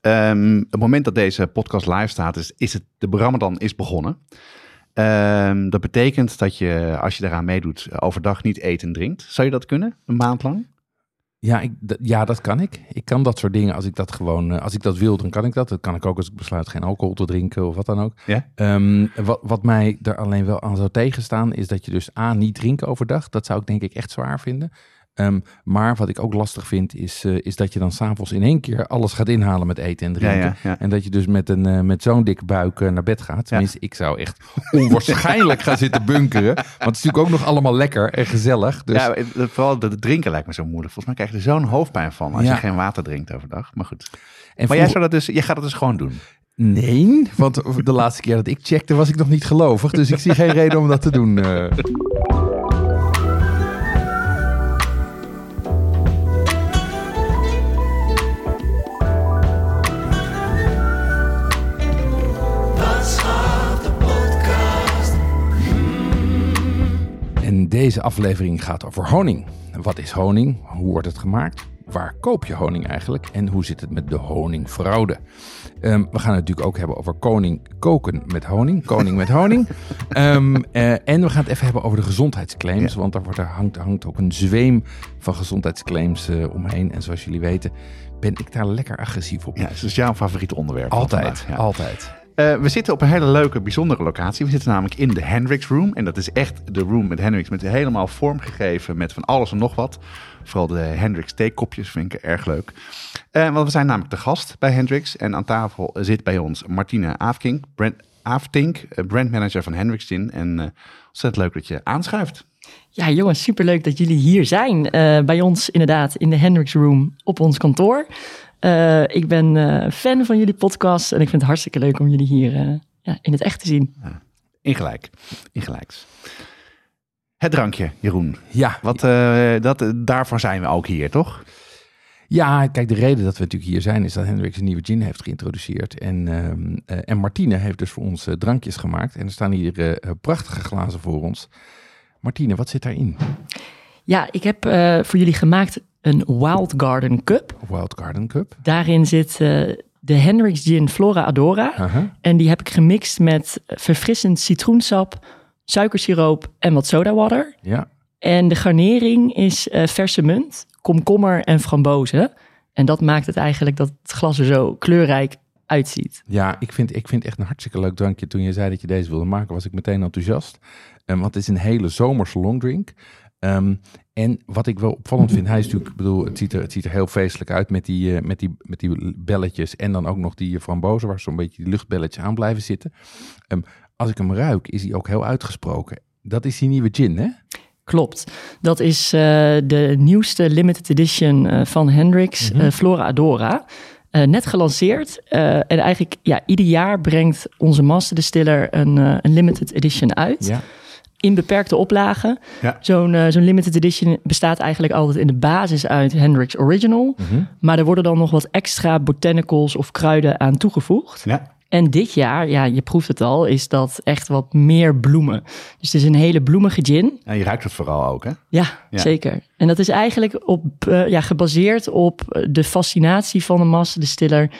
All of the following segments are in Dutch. het moment dat deze podcast live staat is het de Ramadan is begonnen. Dat betekent dat je, als je daaraan meedoet, overdag niet eet en drinkt. Zou je dat kunnen, een maand lang? Ja, dat kan ik. Ik kan dat soort dingen, als ik dat wil, dan kan ik dat. Dat kan ik ook als ik besluit geen alcohol te drinken of wat dan ook. Ja? Wat mij er alleen wel aan zou tegenstaan, is dat je dus niet drinken overdag. Dat zou ik denk ik echt zwaar vinden. Maar wat ik ook lastig vind, is dat je dan 's avonds in één keer alles gaat inhalen met eten en drinken. Ja. En dat je dus met zo'n dikke buik naar bed gaat. Tenminste, ik zou echt onwaarschijnlijk gaan zitten bunkeren. Want het is natuurlijk ook nog allemaal lekker en gezellig. Dus... Ja, vooral dat drinken lijkt me zo moeilijk. Volgens mij krijg je er zo'n hoofdpijn van als je geen water drinkt overdag. Maar goed. Jij gaat dat dus gewoon doen? Nee, want de laatste keer dat ik checkte was ik nog niet gelovig. Dus ik zie geen reden om dat te doen. En deze aflevering gaat over honing. Wat is honing? Hoe wordt het gemaakt? Waar koop je honing eigenlijk? En hoe zit het met de honingfraude? We gaan het natuurlijk ook hebben over koken met honing. Koning met honing. En we gaan het even hebben over de gezondheidsclaims. Ja. Want daar hangt ook een zweem van gezondheidsclaims omheen. En zoals jullie weten ben ik daar lekker agressief op. Ja, het is jouw favoriete onderwerp. Altijd. We zitten op een hele leuke, bijzondere locatie. We zitten namelijk in de Hendrick's Room. En dat is echt de room met Hendrick's. Met helemaal vormgegeven met van alles en nog wat. Vooral de Hendrick's theekopjes vind ik erg leuk. Want we zijn namelijk de gast bij Hendrick's. En aan tafel zit bij ons Martina Aftink, brandmanager van Hendrick's Gin. En ontzettend leuk dat je aanschuift. Ja jongens, superleuk dat jullie hier zijn. Bij ons inderdaad in de Hendrick's Room op ons kantoor. Ik ben fan van jullie podcast en ik vind het hartstikke leuk om jullie hier in het echt te zien. Ja, ingelijks. Het drankje, Jeroen. Ja. Daarvoor zijn we ook hier, toch? Ja, kijk, de reden dat we natuurlijk hier zijn is dat Hendrick's een nieuwe gin heeft geïntroduceerd. En Martine heeft dus voor ons drankjes gemaakt. En er staan hier prachtige glazen voor ons. Martine, wat zit daarin? Ja, ik heb voor jullie gemaakt... een Wild Garden Cup. Daarin zit de Hendrick's Gin Flora Adora. Uh-huh. En die heb ik gemixt met verfrissend citroensap, suikersiroop en wat sodawater. Ja. En de garnering is verse munt, komkommer en frambozen. En dat maakt het eigenlijk dat het glas er zo kleurrijk uitziet. Ja, ik vind echt een hartstikke leuk drankje. Toen je zei dat je deze wilde maken, was ik meteen enthousiast. Want het is een hele zomerse longdrink. En wat ik wel opvallend vind, het ziet er heel feestelijk uit met die belletjes en dan ook nog die frambozen, waar zo'n beetje die luchtbelletjes aan blijven zitten. Als ik hem ruik, is hij ook heel uitgesproken. Dat is die nieuwe gin, hè? Klopt. Dat is de nieuwste limited edition van Hendrick's, Flora Adora. Net gelanceerd. En eigenlijk ieder jaar brengt onze master distiller een limited edition uit. Ja. In beperkte oplagen. Ja. Zo'n limited edition bestaat eigenlijk altijd in de basis uit Hendrick's Original. Mm-hmm. Maar er worden dan nog wat extra botanicals of kruiden aan toegevoegd. Ja. En dit jaar, je proeft het al, is dat echt wat meer bloemen. Dus het is een hele bloemige gin. En je ruikt het vooral ook, hè? Ja, zeker. En dat is eigenlijk gebaseerd op de fascinatie van de master distiller...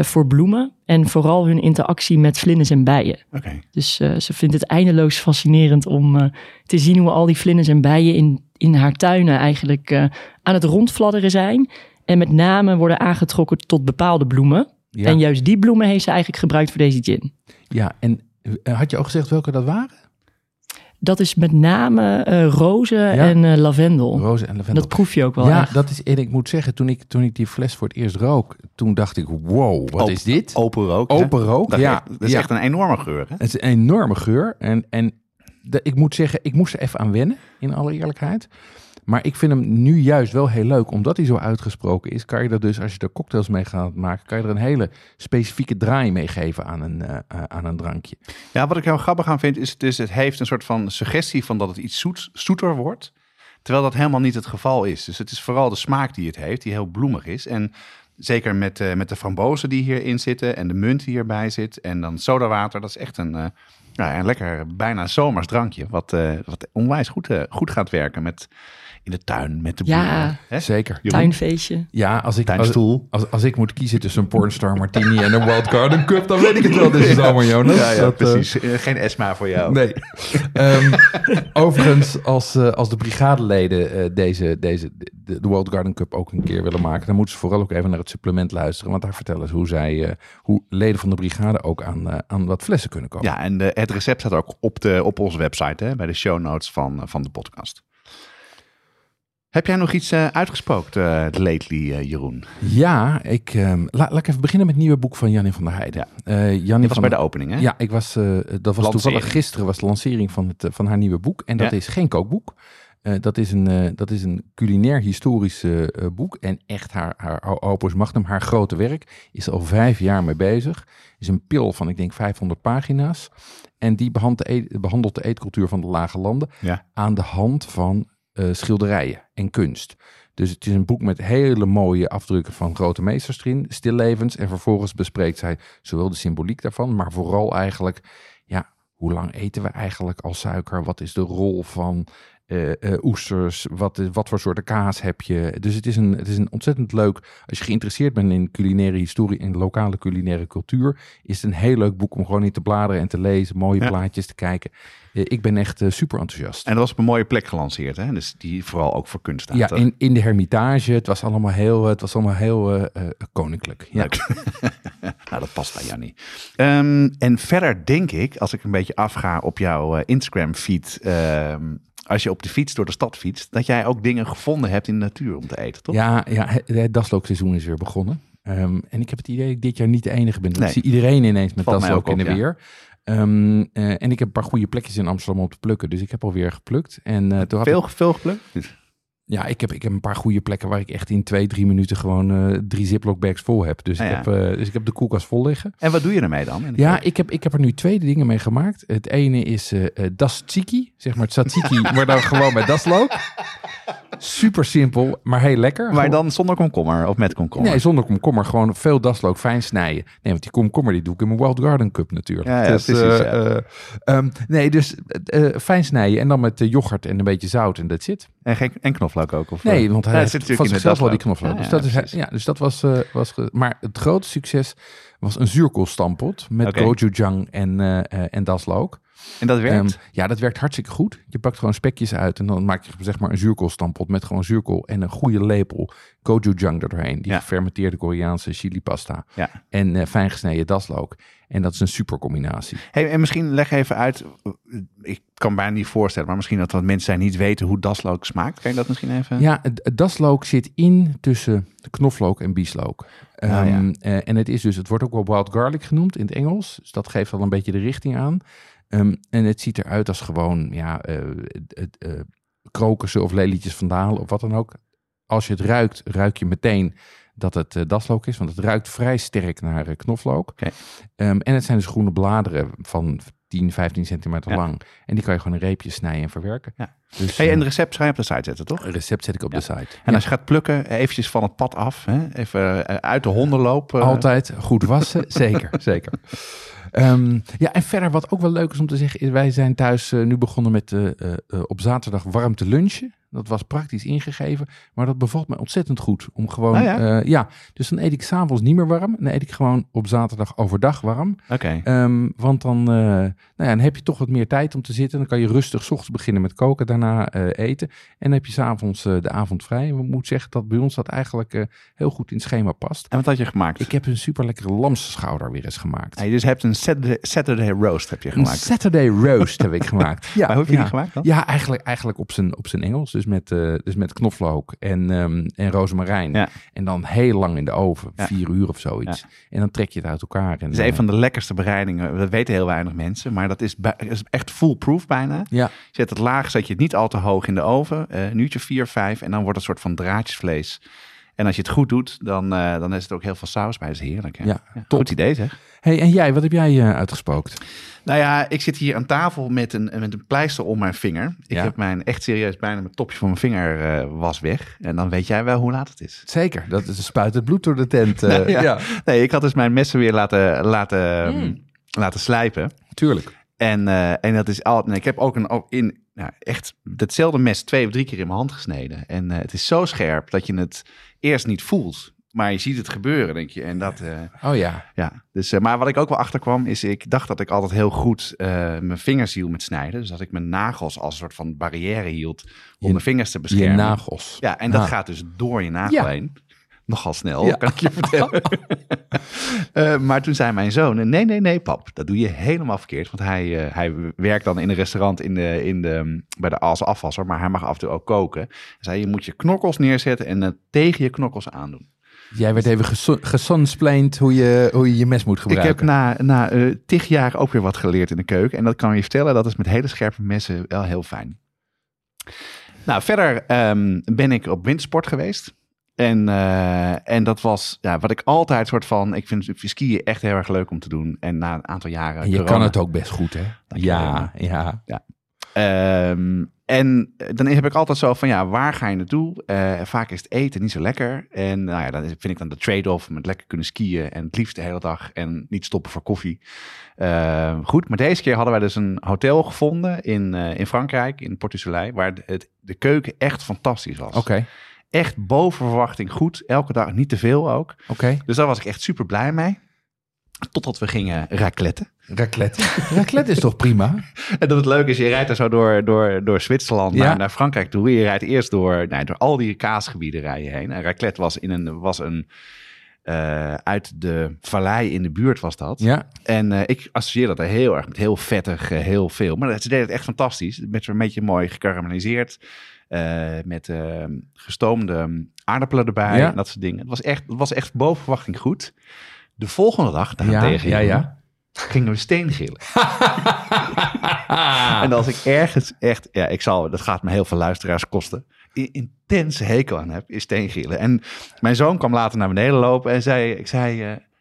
voor bloemen en vooral hun interactie met vlinders en bijen. Okay. Dus ze vindt het eindeloos fascinerend om te zien hoe al die vlinders en bijen in haar tuinen eigenlijk aan het rondfladderen zijn. En met name worden aangetrokken tot bepaalde bloemen. Ja. En juist die bloemen heeft ze eigenlijk gebruikt voor deze gin. Ja, en had je ook gezegd welke dat waren? Dat is met name rozen en lavendel. Dat proef je ook wel. Ja, echt. Dat is. En ik moet zeggen, toen ik die fles voor het eerst rook, toen dacht ik: wow, wat is dit? Open rook. Dat is echt een enorme geur. Hè? Het is een enorme geur. En ik moet zeggen, ik moest er even aan wennen, in alle eerlijkheid. Maar ik vind hem nu juist wel heel leuk. Omdat hij zo uitgesproken is, kan je er dus, als je er cocktails mee gaat maken, kan je er een hele specifieke draai mee geven aan een drankje. Ja, wat ik heel grappig aan vind, is dus het heeft een soort van suggestie van dat het iets zoeter wordt. Terwijl dat helemaal niet het geval is. Dus het is vooral de smaak die het heeft, die heel bloemig is. En zeker met de frambozen die hierin zitten en de munt die hierbij zit. En dan sodawater, dat is echt een lekker bijna zomers drankje. Wat onwijs goed gaat werken met in de tuin, met de boeren. Ja, zeker. Tuinfeestje. Ja, als ik moet kiezen tussen een pornstar martini en een Wild Garden Cup, dan weet ik het wel. Dit is allemaal Jonas. Ja, precies. Geen ESMA voor jou. Nee. Overigens, als de brigadeleden de Wild Garden Cup ook een keer willen maken, dan moeten ze vooral ook even naar het supplement luisteren. Want daar vertellen ze hoe leden van de brigade ook aan wat flessen kunnen komen. Ja, en het recept staat ook op onze website, hè, bij de show notes van de podcast. Heb jij nog iets uitgesproken lately, Jeroen? Ja, laat ik even beginnen met het nieuwe boek van Jannine van der Heijden. Ja. Je was bij de opening, hè? Ja, dat was toevallig gisteren, was de lancering van haar nieuwe boek. En dat is geen kookboek. Dat is een culinair historisch boek. En echt haar opus magnum, haar grote werk, is al 5 jaar mee bezig. Is een pil van, ik denk, 500 pagina's. En die behandelt de eetcultuur van de Lage Landen aan de hand van schilderijen en kunst. Dus het is een boek met hele mooie afdrukken van grote meesters erin, stillevens. En vervolgens bespreekt zij zowel de symboliek daarvan, maar vooral eigenlijk, ja, hoe lang eten we eigenlijk al suiker? Wat is de rol van oesters? Wat voor soorten kaas heb je? Dus het is een ontzettend leuk, als je geïnteresseerd bent in culinaire historie en lokale culinaire cultuur, is het een heel leuk boek om gewoon in te bladeren en te lezen, mooie plaatjes te kijken. Ik ben echt super enthousiast. En dat was op een mooie plek gelanceerd, hè? Dus die vooral ook voor kunst staat. Ja, in de Hermitage. Het was allemaal heel koninklijk. Ja. Nou, dat past bij Jannie. En verder denk ik, als ik een beetje afga op jouw Instagram-feed, als je op de fiets door de stad fietst, dat jij ook dingen gevonden hebt in de natuur om te eten, toch? Ja, het daslookseizoen is weer begonnen. En ik heb het idee dat ik dit jaar niet de enige ben. Ik zie iedereen ineens met daslook in de weer. En ik heb een paar goede plekjes in Amsterdam om te plukken. Dus ik heb alweer geplukt. En, toen veel geplukt? Ja, ik heb een paar goede plekken waar ik echt in 2-3 minuten gewoon 3 Ziploc bags vol heb. Dus, ik heb de koelkast vol liggen. En wat doe je ermee dan? Ik heb er nu 2 dingen mee gemaakt. Het ene is das tzatziki, zeg maar het tzatziki, maar dan gewoon met daslook. Super simpel, maar heel lekker. Maar dan zonder komkommer of met komkommer? Nee, zonder komkommer. Gewoon veel daslook fijn snijden. Nee, want die komkommer die doe ik in mijn Wild Garden Cup natuurlijk. Ja, dus fijn snijden en dan met yoghurt en een beetje zout en dat zit. En knoflook ook? Of, nee, want hij zit natuurlijk in de daslook. Die knoflook. Maar het grote succes was een zuurkoolstampot met gochujang en daslook. En dat werkt? Dat werkt hartstikke goed. Je pakt gewoon spekjes uit en dan maak je, zeg maar, een zuurkoolstampot met gewoon zuurkool en een goede lepel gochujang erdoorheen. Die gefermenteerde Koreaanse chilipasta. Ja. En fijn gesneden daslook. En dat is een super combinatie. Hey, en misschien leg even uit, ik kan me bijna niet voorstellen, maar misschien dat mensen zijn niet weten hoe daslook smaakt. Kan je dat misschien even? Ja, daslook zit in tussen knoflook en bieslook. En het is dus, het wordt ook wel wild garlic genoemd in het Engels. Dus dat geeft al een beetje de richting aan. En het ziet eruit als gewoon krokussen of lelietjes van Dalen of wat dan ook. Als je het ruikt, ruik je meteen dat het daslook is. Want het ruikt vrij sterk naar knoflook. Okay. En het zijn dus groene bladeren van 10, 15 centimeter lang. En die kan je gewoon een reepje snijden en verwerken. Ja. Dus, en het recept ga je op de site zetten, toch? Het recept zet ik op de site. En als je gaat plukken, eventjes van het pad af. Hè? Even uit de honden lopen. Altijd goed wassen, zeker, zeker. En verder wat ook wel leuk is om te zeggen, is wij zijn thuis nu begonnen met op zaterdag warm te lunchen. Dat was praktisch ingegeven, maar dat bevalt mij ontzettend goed. Om gewoon, dus dan eet ik 's avonds niet meer warm. Dan eet ik gewoon op zaterdag overdag warm. Okay. Want dan heb je toch wat meer tijd om te zitten. Dan kan je rustig 's ochtends beginnen met koken, daarna eten. En dan heb je 's avonds de avond vrij. En we moeten zeggen dat bij ons dat eigenlijk heel goed in het schema past. En wat had je gemaakt? Ik heb een super lekkere lamsschouder weer eens gemaakt. Hey, dus je hebt een Saturday roast heb je gemaakt? Een Saturday roast heb ik gemaakt. Ja, maar hoe heb je die gemaakt dan? Ja, eigenlijk op zijn Engels. Dus Dus met knoflook en rozemarijn. Ja. En dan heel lang in de oven. Ja. 4 uur of zoiets. Ja. En dan trek je het uit elkaar. En, dat is een van de lekkerste bereidingen. Dat weten heel weinig mensen. Maar dat is echt foolproof bijna. Ja. Zet het laag, zet je het niet al te hoog in de oven. Een uurtje 4, 5. En dan wordt het een soort van draadjesvlees. En als je het goed doet, dan is er ook heel veel saus bij. Dat is heerlijk. Hè? Ja, top. Goed idee zeg. Hey, en jij, wat heb jij uitgespookt? Nou ja, ik zit hier aan tafel met een pleister om mijn vinger. Ik heb echt serieus bijna mijn topje van mijn vinger was weg. En dan weet jij wel hoe laat het is. Zeker, dat spuit het bloed door de tent. Ja. Nee, ik had dus mijn messen weer laten slijpen. Tuurlijk. En dat is altijd. Nee, ik heb ook echt hetzelfde mes 2 of 3 keer in mijn hand gesneden. En het is zo scherp dat je het eerst niet voelt. Maar je ziet het gebeuren, denk je. En dat... Ja. Dus, maar wat ik ook wel achterkwam, is ik dacht dat ik altijd heel goed mijn vingers hield met snijden. Dus dat ik mijn nagels als een soort van barrière hield om mijn vingers te beschermen. Je nagels. Ja, en dat gaat dus door je nagel heen. Nogal snel, kan ik je vertellen. Maar toen zei mijn zoon, nee pap, dat doe je helemaal verkeerd. Want hij werkt dan in een restaurant bij de als afwasser, maar hij mag af en toe ook koken. Hij zei, je moet je knokkels neerzetten en tegen je knokkels aandoen. Jij werd even gesunsplained hoe je je mes moet gebruiken. Ik heb na 10 jaar ook weer wat geleerd in de keuken. En dat kan je vertellen, dat is met hele scherpe messen wel heel fijn. Nou, verder ben ik op windsport geweest. En dat was wat ik altijd soort van... Ik vind skiën echt heel erg leuk om te doen. En na een aantal jaren... En je corona, kan het ook best goed, hè? Ja. En dan heb ik altijd zo van, waar ga je naartoe? Vaak is het eten niet zo lekker. En dan vind ik dan de trade-off met lekker kunnen skiën en het liefst de hele dag en niet stoppen voor koffie. Goed, maar deze keer hadden wij dus een hotel gevonden in Frankrijk, in Portes du Soleil, waar de keuken echt fantastisch was. Okay. Echt boven verwachting goed, elke dag niet te veel ook. Okay. Dus daar was ik echt super blij mee. Totdat we gingen racletten. Raclette is toch prima? En dat het leuk is, je rijdt er zo door Zwitserland naar Frankrijk toe. Je rijdt eerst door al die kaasgebieden rij je heen. En raclette was uit de vallei in de buurt was dat. Ja. En ik associeer dat heel erg met heel vettig, heel veel. Maar ze deden het echt fantastisch. Met zo'n beetje mooi gekarameliseerd. Met gestoomde aardappelen erbij en dat soort dingen. Het was echt boven verwachting goed. De volgende dag daarentegen ging door steengillen. En als ik ergens echt... Ja, dat gaat me heel veel luisteraars kosten. Intense hekel aan heb, is steengillen. En mijn zoon kwam later naar beneden lopen en zei...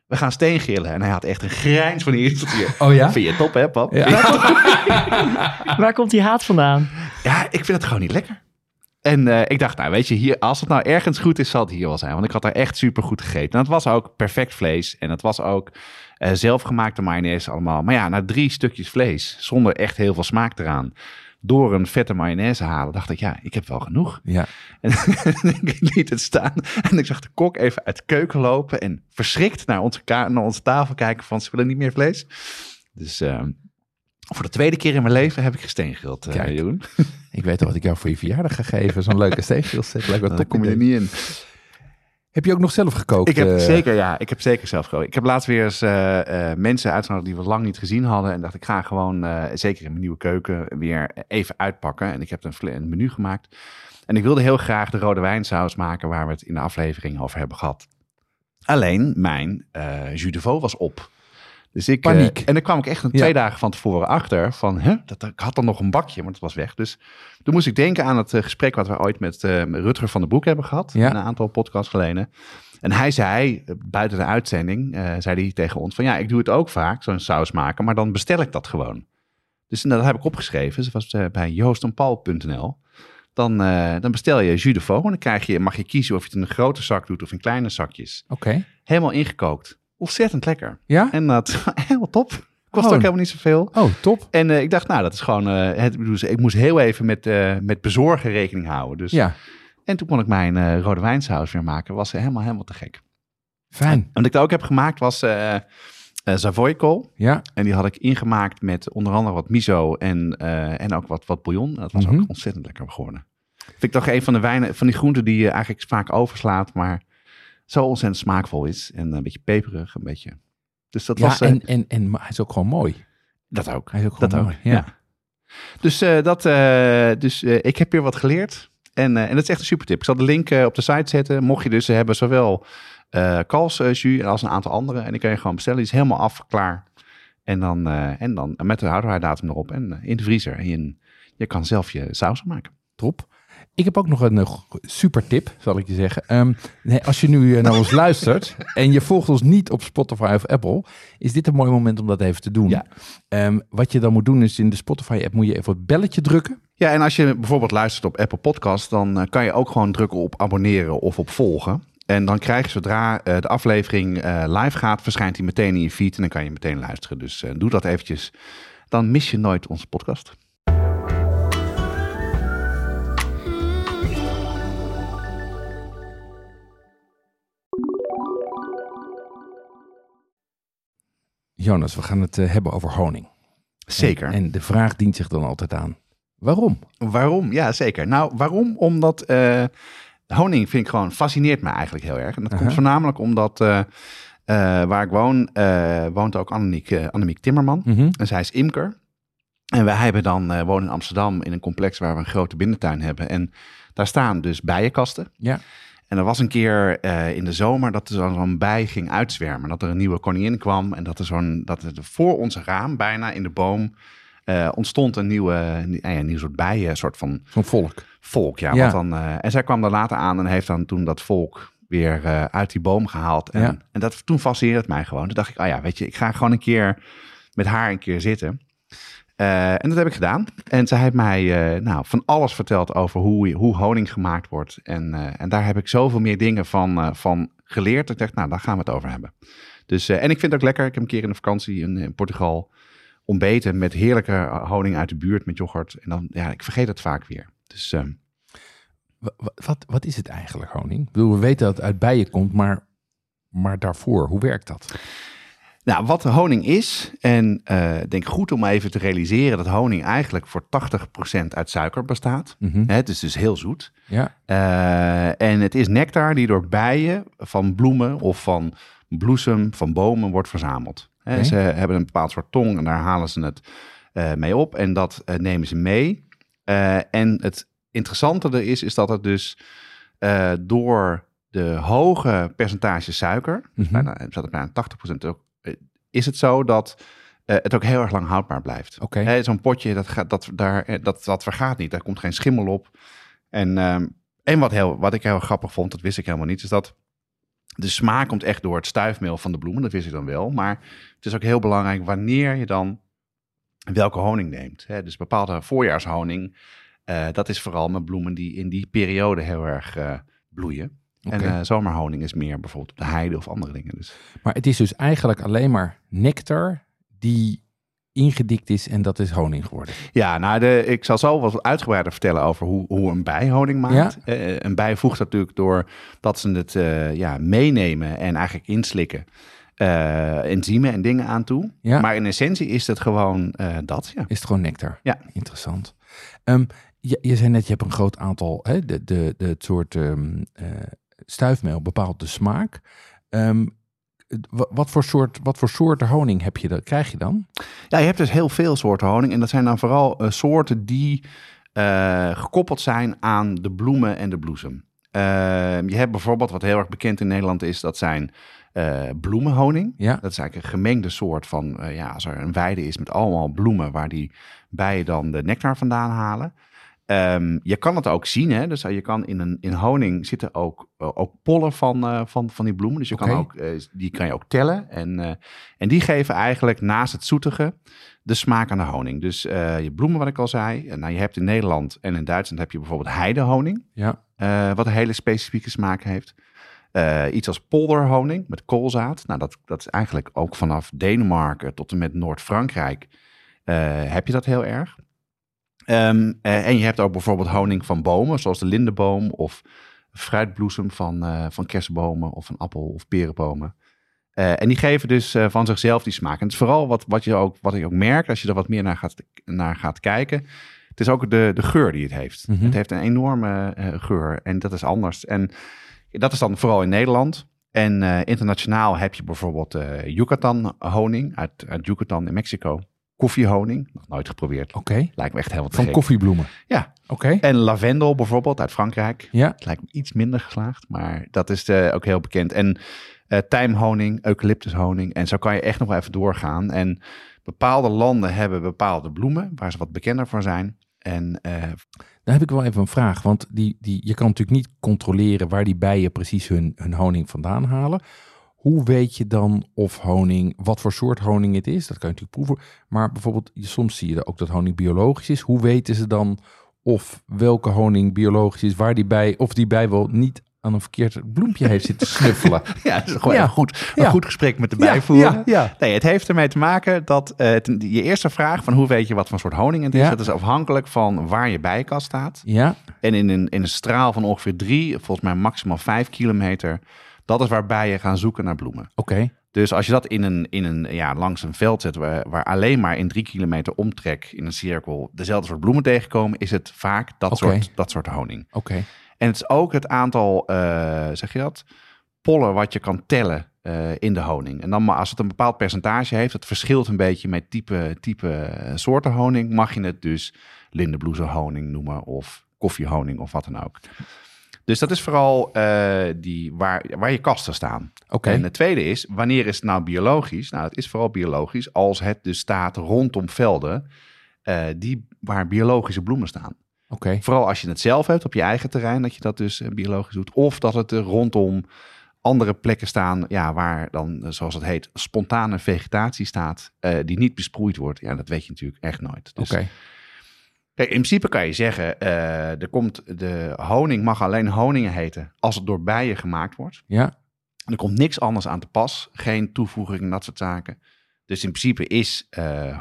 we gaan steengillen. En hij had echt een grijns van hier tot hier. Oh ja? Vind je top, hè, pap? Ja. Waar komt die haat vandaan? Ja, ik vind het gewoon niet lekker. En ik dacht, hier, als het nou ergens goed is, zal het hier wel zijn. Want ik had daar echt super goed gegeten. En het was ook perfect vlees. En het was ook zelfgemaakte mayonaise allemaal. Maar ja, na 3 stukjes vlees, zonder echt heel veel smaak eraan, door een vette mayonaise halen, dacht ik, ik heb wel genoeg. Ja. En ik liet het staan. En ik zag de kok even uit de keuken lopen en verschrikt naar onze tafel kijken van, ze willen niet meer vlees. Dus... voor de 2e keer in mijn leven heb ik gesteengrild, Jeroen. Ik weet al wat ik jou voor je verjaardag ga geven. Zo'n leuke steengrilset. Daar kom je er niet in. Heb je ook nog zelf gekookt? Ik heb zeker zelf gekookt. Ik heb laatst weer eens mensen uitgenodigd die we lang niet gezien hadden. En dacht, ik ga gewoon, zeker in mijn nieuwe keuken, weer even uitpakken. En ik heb een menu gemaakt. En ik wilde heel graag de rode wijnsaus maken waar we het in de aflevering over hebben gehad. Alleen mijn jus de veau was op. Dus ik, paniek. En dan kwam ik echt 2 dagen van tevoren achter van, ik had dan nog een bakje, maar dat was weg. Dus toen moest ik denken aan het gesprek wat we ooit met Rutger van den Broek hebben gehad. Ja. Een aantal podcasts geleden. En hij zei, buiten de uitzending, zei hij tegen ons van, ik doe het ook vaak, zo'n saus maken, maar dan bestel ik dat gewoon. Dus dat heb ik opgeschreven. Dus dat was bij JoostenPaul.nl. Dan bestel je jus de veau en dan mag je kiezen of je het in een grote zak doet of in kleine zakjes. Okay. Helemaal ingekookt. Ontzettend lekker. Ja? En dat heel top. Kost ook helemaal niet zoveel. Oh, top. En ik dacht, dat is gewoon... ik moest heel even met bezorgen rekening houden. Dus. Ja. En toen kon ik mijn rode wijnsaus weer maken. Was helemaal te gek. Fijn. En wat ik daar ook heb gemaakt was Savoykool. Ja. En die had ik ingemaakt met onder andere wat miso en ook wat bouillon. Dat was ook ontzettend lekker geworden. Vind ik toch een van de wijnen, van die groenten die je eigenlijk vaak overslaat, maar zo ontzettend smaakvol is. En een beetje peperig, een beetje. Dus dat was... En hij is ook gewoon mooi. Dat ook. Hij is ook gewoon mooi. Ja. Dus ik heb weer wat geleerd. En dat is echt een super tip. Ik zal de link op de site zetten. Mocht je dus hebben zowel kalfsjus als een aantal andere. En die kan je gewoon bestellen. Die is helemaal af, klaar. En dan met de houdbaarheidsdatum erop en in de vriezer. En je kan zelf je saus maken. Top. Ik heb ook nog een super tip, zal ik je zeggen. Als je nu naar ons luistert en je volgt ons niet op Spotify of Apple, is dit een mooi moment om dat even te doen. Ja. Wat je dan moet doen is in de Spotify-app moet je even het belletje drukken. Ja, en als je bijvoorbeeld luistert op Apple Podcast, dan kan je ook gewoon drukken op abonneren of op volgen. En dan krijg je zodra de aflevering live gaat, verschijnt die meteen in je feed en dan kan je meteen luisteren. Dus doe dat eventjes, dan mis je nooit onze podcast. Jonas, we gaan het hebben over honing. Zeker. En de vraag dient zich dan altijd aan. Waarom? Waarom? Ja, zeker. Nou, waarom? Omdat honing vind ik gewoon, fascineert me eigenlijk heel erg. En dat komt voornamelijk omdat waar ik woon, woont ook Annemiek Timmerman. Mm-hmm. En zij is imker. En wij hebben dan, wonen in Amsterdam in een complex waar we een grote binnentuin hebben. En daar staan dus bijenkasten. Ja. En er was een keer in de zomer dat er zo'n bij ging uitzwermen. Dat er een nieuwe koningin kwam. En dat er voor ons raam, bijna in de boom, ontstond een nieuw soort bijen. Een soort van... Zo'n volk. Volk, ja. Ja. Want dan, en zij kwam daar later aan en heeft dan toen dat volk weer uit die boom gehaald. En, ja. En dat, toen fascineerde het mij gewoon. Toen dacht ik, oh ja, weet je, ik ga gewoon een keer met haar een keer zitten. En dat heb ik gedaan. En zij heeft mij van alles verteld over hoe honing gemaakt wordt. En daar heb ik zoveel meer dingen van geleerd. Ik dacht, nou, daar gaan we het over hebben. Dus, en ik vind het ook lekker. Ik heb een keer in de vakantie in Portugal ontbeten met heerlijke honing uit de buurt met yoghurt. En dan, ja, ik vergeet het vaak weer. Dus, wat is het eigenlijk, honing? Ik bedoel, we weten dat het uit bijen komt, maar daarvoor, hoe werkt dat? Nou, wat honing is, en ik denk goed om even te realiseren dat honing eigenlijk voor 80% uit suiker bestaat. Mm-hmm. Het is dus heel zoet. Ja. En het is nectar die door bijen van bloemen of van bloesem van bomen wordt verzameld. Okay. Ze hebben een bepaald soort tong en daar halen ze het mee op en dat nemen ze mee. En het interessante er is dat het dus door de hoge percentage suiker, bijna 80% ook, is het zo dat het ook heel erg lang houdbaar blijft. Okay. Zo'n potje, dat vergaat niet. Daar komt geen schimmel op. En wat ik heel grappig vond, dat wist ik helemaal niet, is dat de smaak komt echt door het stuifmeel van de bloemen. Dat wist ik dan wel. Maar het is ook heel belangrijk wanneer je dan welke honing neemt. Dus bepaalde voorjaarshoning, dat is vooral met bloemen die in die periode heel erg bloeien. Okay. En zomerhoning is meer bijvoorbeeld op de heide of andere dingen. Dus. Maar het is dus eigenlijk alleen maar nectar die ingedikt is en dat is honing geworden. Ja, nou, ik zal zo wat uitgebreider vertellen over hoe een bij honing maakt. Ja. Een bij voegt dat natuurlijk door dat ze het meenemen en eigenlijk inslikken. Enzymen en dingen aan toe. Ja. Maar in essentie is het gewoon dat. Ja. Is het gewoon nectar? Ja. Interessant. Je zei net, je hebt een groot aantal, het soort stuifmeel bepaalt de smaak. Wat voor soorten honing heb je krijg je dan? Ja, je hebt dus heel veel soorten honing. En dat zijn dan vooral soorten die gekoppeld zijn aan de bloemen en de bloesem. Je hebt bijvoorbeeld, wat heel erg bekend in Nederland is, dat zijn bloemenhoning. Ja. Dat is eigenlijk een gemengde soort van, als er een weide is met allemaal bloemen waar die bijen dan de nectar vandaan halen. Je kan het ook zien, hè? Dus je kan in honing zitten ook pollen van die bloemen. Dus je kan ook, die kan je ook tellen. En die geven eigenlijk naast het zoetige de smaak aan de honing. Dus je bloemen, wat ik al zei. Nou, je hebt in Nederland en in Duitsland heb je bijvoorbeeld heidehoning. Ja. Wat een hele specifieke smaak heeft. Iets als polderhoning met koolzaad. Nou, dat is eigenlijk ook vanaf Denemarken tot en met Noord-Frankrijk heb je dat heel erg. En je hebt ook bijvoorbeeld honing van bomen, zoals de lindeboom of fruitbloesem van kersenbomen of van appel- of perenbomen. En die geven dus van zichzelf die smaak. En het is vooral wat ik ook merk, als je er wat meer naar gaat kijken. Het is ook de geur die het heeft. Mm-hmm. Het heeft een enorme geur en dat is anders. En dat is dan vooral in Nederland. En internationaal heb je bijvoorbeeld Yucatan honing uit Yucatan in Mexico. Koffiehoning, nog nooit geprobeerd. Oké. Lijkt me echt heel wat van gek. Koffiebloemen? Ja. Okay. En lavendel bijvoorbeeld uit Frankrijk. Ja. Het lijkt me iets minder geslaagd, maar dat is ook heel bekend. En tijmhoning, eucalyptushoning. En zo kan je echt nog wel even doorgaan. En bepaalde landen hebben bepaalde bloemen waar ze wat bekender voor zijn. En daar heb ik wel even een vraag. Want je kan natuurlijk niet controleren waar die bijen precies hun honing vandaan halen. Hoe weet je dan of honing, wat voor soort honing het is? Dat kan je natuurlijk proeven. Maar bijvoorbeeld, soms zie je ook dat honing biologisch is. Hoe weten ze dan of welke honing biologisch is, waar die bij, of die bij wel niet aan een verkeerd bloempje heeft zitten snuffelen? Ja, dat is gewoon een goed gesprek met de bij voeren. Ja, ja. Nee, het heeft ermee te maken dat je eerste vraag van hoe weet je wat voor soort honing het is, dat is afhankelijk van waar je bijenkast staat. Ja. En in een straal van ongeveer 3, volgens mij maximaal 5 kilometer, dat is waar bijen gaan zoeken naar bloemen. Oké. Dus als je dat langs een veld zet waar alleen maar in 3 kilometer omtrek in een cirkel dezelfde soort bloemen tegenkomen, is het vaak dat soort honing. Oké. En het is ook het aantal, pollen wat je kan tellen in de honing. En dan, maar als het een bepaald percentage heeft, het verschilt een beetje met type soorten honing, mag je het dus lindenbloesemhoning noemen of koffiehoning of wat dan ook. Dus dat is vooral waar je kasten staan. Okay. En het tweede is, wanneer is het nou biologisch? Nou, het is vooral biologisch als het dus staat rondom velden waar biologische bloemen staan. Okay. Vooral als je het zelf hebt op je eigen terrein, dat je dat dus biologisch doet. Of dat het rondom andere plekken staan, waar dan, zoals het heet, spontane vegetatie staat, die niet besproeid wordt. Ja, dat weet je natuurlijk echt nooit. Dus, okay. Kijk, in principe kan je zeggen, de honing mag alleen honing heten als het door bijen gemaakt wordt. Ja. Er komt niks anders aan te pas, geen toevoeging en dat soort zaken. Dus in principe is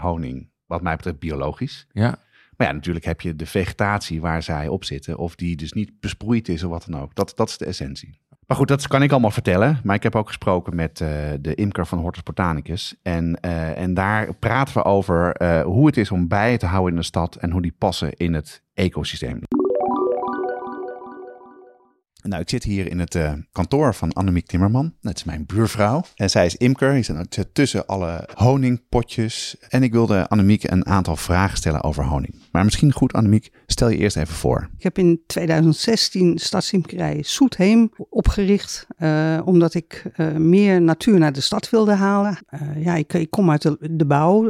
honing, wat mij betreft, biologisch. Ja. Maar ja, natuurlijk heb je de vegetatie waar zij op zitten, of die dus niet besproeid is of wat dan ook. Dat is de essentie. Maar goed, dat kan ik allemaal vertellen. Maar ik heb ook gesproken met de imker van Hortus Botanicus. En daar praten we over hoe het is om bijen te houden in de stad en hoe die passen in het ecosysteem. Nou, ik zit hier in het kantoor van Annemiek Timmerman. Dat is mijn buurvrouw. En zij is imker. Die zit tussen alle honingpotjes. En ik wilde Annemiek een aantal vragen stellen over honing. Maar misschien goed, Annemiek, stel je eerst even voor. Ik heb in 2016 Stadsimkerij Zoetheim opgericht. Omdat ik meer natuur naar de stad wilde halen. Ik kom uit de bouw,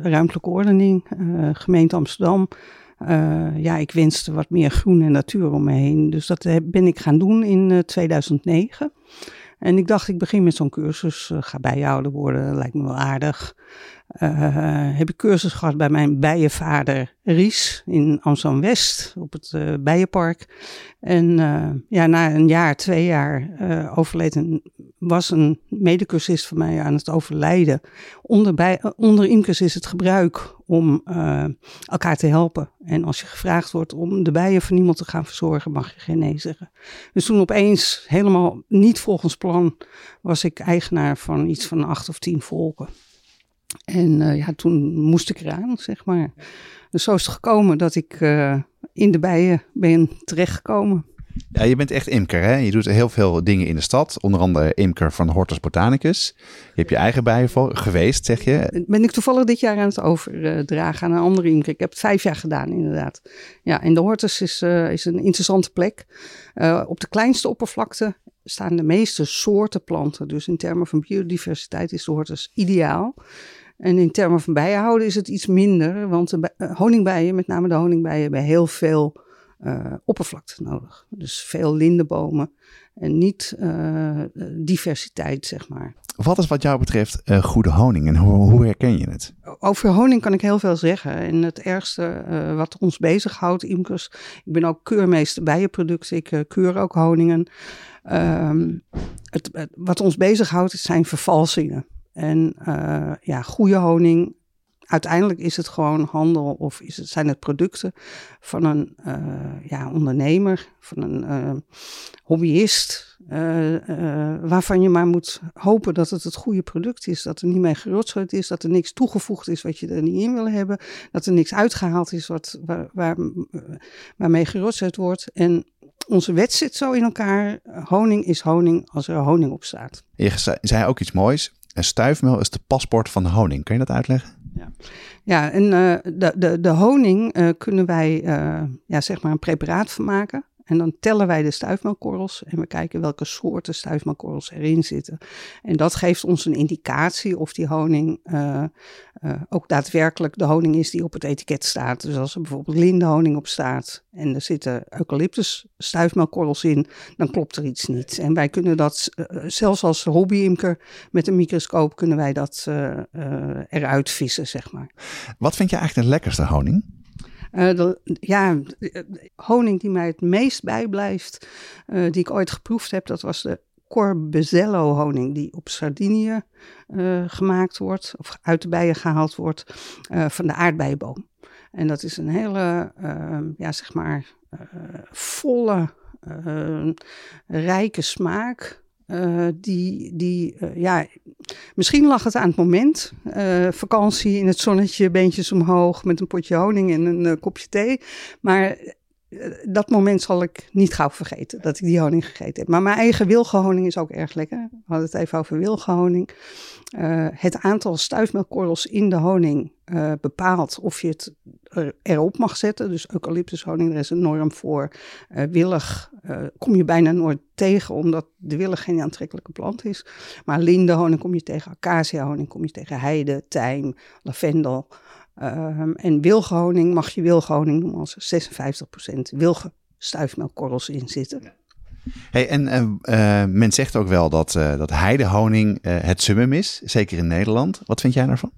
ruimtelijke ordening, gemeente Amsterdam. Ik wenste wat meer groen en natuur om me heen. Dus dat ben ik gaan doen in 2009. En ik dacht, ik begin met zo'n cursus. Ga bijhouder worden, lijkt me wel aardig. Heb ik cursus gehad bij mijn bijenvader Ries in Amsterdam-West op het Bijenpark. En na 2 jaar overleed was een medecursist van mij aan het overlijden. Onder imkers is het gebruik om elkaar te helpen. En als je gevraagd wordt om de bijen van iemand te gaan verzorgen, mag je geen nee zeggen. Dus toen opeens, helemaal niet volgens plan, was ik eigenaar van iets van 8 of 10 volken. En toen moest ik eraan, zeg maar. Dus zo is het gekomen dat ik in de bijen ben terechtgekomen. Ja, je bent echt imker, hè? Je doet heel veel dingen in de stad. Onder andere imker van Hortus Botanicus. Je hebt je eigen bijen geweest, zeg je. Ben ik toevallig dit jaar aan het overdragen aan een andere imker. Ik heb het 5 jaar gedaan, inderdaad. Ja, en de Hortus is een interessante plek. Op de kleinste oppervlakte staan de meeste soorten planten. Dus in termen van biodiversiteit is de Hortus ideaal. En in termen van bijenhouden is het iets minder. Want met name de honingbijen, hebben heel veel oppervlakte nodig. Dus veel lindenbomen en niet diversiteit, zeg maar. Wat is wat jou betreft goede honing en hoe herken je het? Over honing kan ik heel veel zeggen. En het ergste wat ons bezighoudt, imkers. Ik ben ook keurmeester bijenproducten. Ik keur ook honingen. Wat ons bezighoudt zijn vervalsingen. En goede honing. Uiteindelijk is het gewoon handel of zijn het producten van een ondernemer, van een hobbyist, waarvan je maar moet hopen dat het goede product is, dat er niet mee gerotzooid is, dat er niks toegevoegd is wat je er niet in wil hebben, dat er niks uitgehaald is waarmee gerotzooid wordt. En onze wet zit zo in elkaar, honing is honing als er honing op staat. Je zei ook iets moois, stuifmeel is de paspoort van de honing. Kun je dat uitleggen? Ja, en de honing kunnen wij zeg maar een preparaat van maken. En dan tellen wij de stuifmeel en we kijken welke soorten stuifmeel erin zitten. En dat geeft ons een indicatie of die honing ook daadwerkelijk de honing is die op het etiket staat. Dus als er bijvoorbeeld lindenhoning op staat en er zitten eucalyptus stuifmeelkorrels in, dan klopt er iets niet. En wij kunnen dat, zelfs als hobbyimker met een microscoop, kunnen wij dat eruit vissen, zeg maar. Wat vind je eigenlijk de lekkerste honing? Honing die mij het meest bijblijft, die ik ooit geproefd heb, dat was de Corbezzolo honing die op Sardinië gemaakt wordt, of uit de bijen gehaald wordt, van de aardbeienboom. En dat is een hele, volle, rijke smaak. Misschien lag het aan het moment. Vakantie in het zonnetje, beentjes omhoog met een potje honing en een kopje thee. Maar dat moment zal ik niet gauw vergeten, dat ik die honing gegeten heb. Maar mijn eigen wilgenhoning is ook erg lekker. We hadden het even over wilgenhoning. Het aantal stuifmeelkorrels in de honing bepaalt of je het erop mag zetten. Dus eucalyptushoning, er is een norm voor. Willig kom je bijna nooit tegen, omdat de willig geen aantrekkelijke plant is. Maar lindenhoning kom je tegen, acaciahoning kom je tegen, heide, tijm, lavendel. En wilgenhoning mag je wilgenhoning noemen als er 56% wilgenstuifmeelkorrels in zitten. Hey, en men zegt ook wel dat heidehoning het summum is, zeker in Nederland. Wat vind jij daarvan?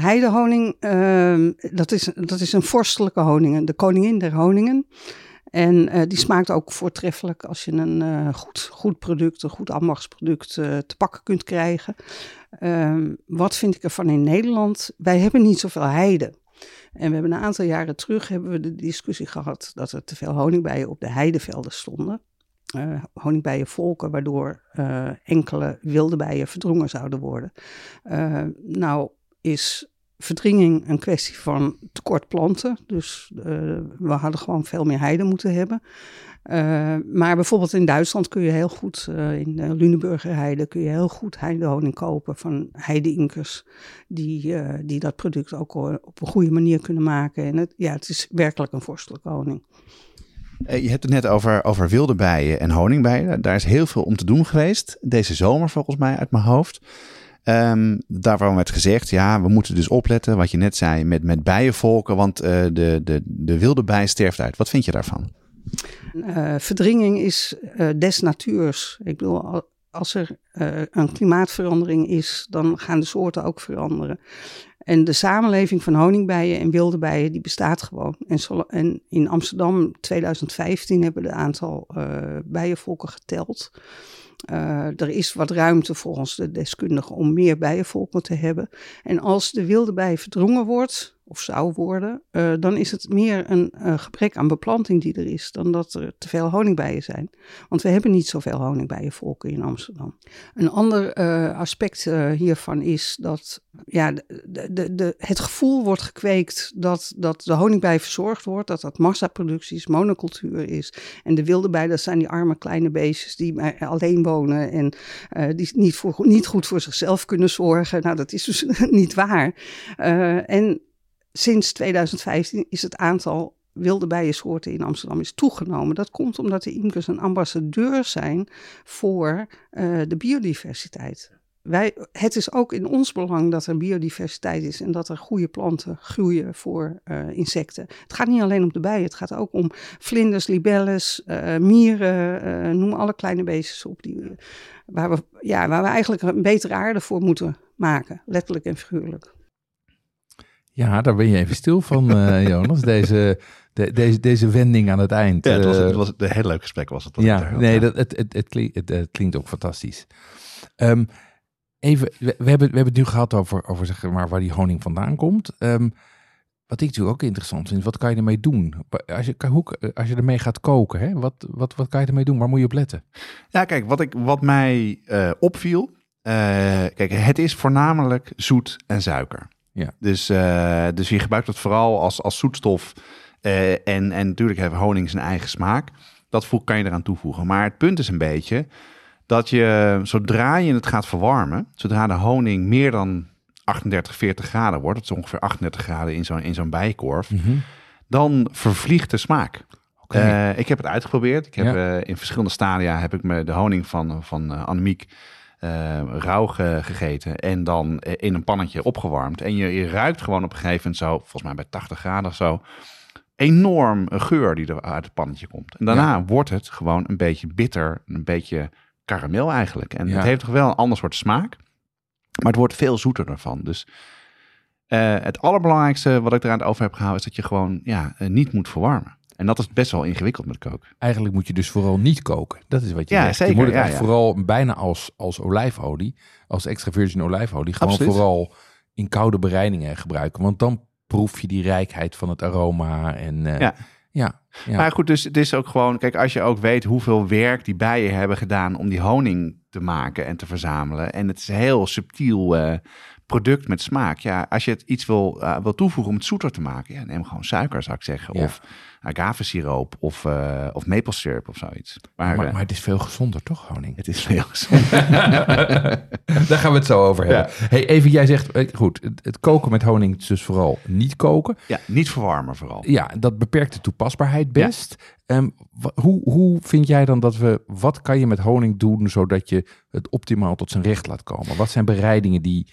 Heidehoning, dat is een vorstelijke honing, de koningin der honingen. En die smaakt ook voortreffelijk als je een goed product, een goed ambachtsproduct te pakken kunt krijgen. Wat vind ik ervan in Nederland? Wij hebben niet zoveel heide. En we hebben een aantal jaren terug de discussie gehad dat er te veel honingbijen op de heidevelden stonden. Honingbijenvolken, waardoor enkele wilde bijen verdrongen zouden worden. Nou is verdringing een kwestie van tekort planten. Dus we hadden gewoon veel meer heide moeten hebben. Maar bijvoorbeeld in Duitsland kun je heel goed, in de Lüneburger heide, kun je heel goed heidehoning kopen van heideinkers die dat product ook op een goede manier kunnen maken. En het is werkelijk een vorstelijke honing. Je hebt het net over wilde bijen en honingbijen. Daar is heel veel om te doen geweest. Deze zomer volgens mij uit mijn hoofd. Daarvan werd gezegd, we moeten dus opletten wat je net zei met bijenvolken, want de wilde bij sterft uit. Wat vind je daarvan? Verdringing is des natuurs. Ik bedoel, als er een klimaatverandering is, dan gaan de soorten ook veranderen. En de samenleving van honingbijen en wilde bijen, die bestaat gewoon. En in Amsterdam 2015 hebben we een aantal bijenvolken geteld. Er is wat ruimte volgens de deskundigen om meer bijenvolken te hebben. En als de wilde bij verdrongen wordt, of zou worden, dan is het meer een gebrek aan beplanting die er is, dan dat er te veel honingbijen zijn. Want we hebben niet zoveel honingbijenvolken in Amsterdam. Een ander aspect hiervan is dat het gevoel wordt gekweekt dat de honingbij verzorgd wordt, dat massaproductie is, monocultuur is. En de wilde bij, dat zijn die arme kleine beestjes die alleen wonen en die niet goed voor zichzelf kunnen zorgen. Nou, dat is dus niet waar. En sinds 2015 is het aantal wilde bijensoorten in Amsterdam is toegenomen. Dat komt omdat de imkers een ambassadeur zijn voor de biodiversiteit. Het is ook in ons belang dat er biodiversiteit is en dat er goede planten groeien voor insecten. Het gaat niet alleen om de bijen, het gaat ook om vlinders, libelles, mieren, noem alle kleine beestjes op waar we eigenlijk een betere aarde voor moeten maken, letterlijk en figuurlijk. Ja, daar ben je even stil van, Jonas. Deze wending aan het eind. Ja, het was een heel leuk gesprek was het. Het klinkt ook fantastisch. We hebben het nu gehad over zeg maar, waar die honing vandaan komt. Wat ik natuurlijk ook interessant vind, wat kan je ermee doen? Als je ermee gaat koken, hè? Wat kan je ermee doen? Waar moet je op letten? Ja, kijk, wat mij opviel. Kijk, het is voornamelijk zoet en suiker. Ja. Dus je gebruikt het vooral als zoetstof. En natuurlijk heeft honing zijn eigen smaak. Dat kan je eraan toevoegen. Maar het punt is een beetje dat je, zodra je het gaat verwarmen, zodra de honing meer dan 38, 40 graden wordt, dat is ongeveer 38 graden in zo'n bijenkorf, mm-hmm. dan vervliegt de smaak. Okay. Ik heb het uitgeprobeerd. Ik heb, in verschillende stadia heb ik me de honing van Annemiek rauw gegeten en dan in een pannetje opgewarmd. En je ruikt gewoon op een gegeven moment zo, volgens mij bij 80 graden of zo, enorm geur die er uit het pannetje komt. En daarna wordt het gewoon een beetje bitter, een beetje karamel eigenlijk. En het heeft toch wel een ander soort smaak, maar het wordt veel zoeter ervan. Dus het allerbelangrijkste wat ik eraan over heb gehouden is dat je gewoon niet moet verwarmen. En dat is best wel ingewikkeld met koken. Eigenlijk moet je dus vooral niet koken. Dat is wat je zegt. Zeker, je moet het vooral bijna als olijfolie, als extra virgin olijfolie, gewoon vooral in koude bereidingen gebruiken. Want dan proef je die rijkheid van het aroma. En, Maar goed, dus het is ook gewoon, kijk, als je ook weet hoeveel werk die bijen hebben gedaan om die honing te maken en te verzamelen. En het is een heel subtiel product met smaak. Ja, als je het iets wil toevoegen om het zoeter te maken, neem gewoon suiker, zou ik zeggen. Ja. Of agavesiroop of maple syrup of zoiets. Maar het is veel gezonder, toch, honing? Het is veel gezonder. Daar gaan we het zo over hebben. Ja. Hey, even, jij zegt, goed, het koken met honing is dus vooral niet koken. Ja, niet verwarmen vooral. Ja, dat beperkt de toepasbaarheid best. Ja. Hoe vind jij dan wat kan je met honing doen, zodat je het optimaal tot zijn recht laat komen? Wat zijn bereidingen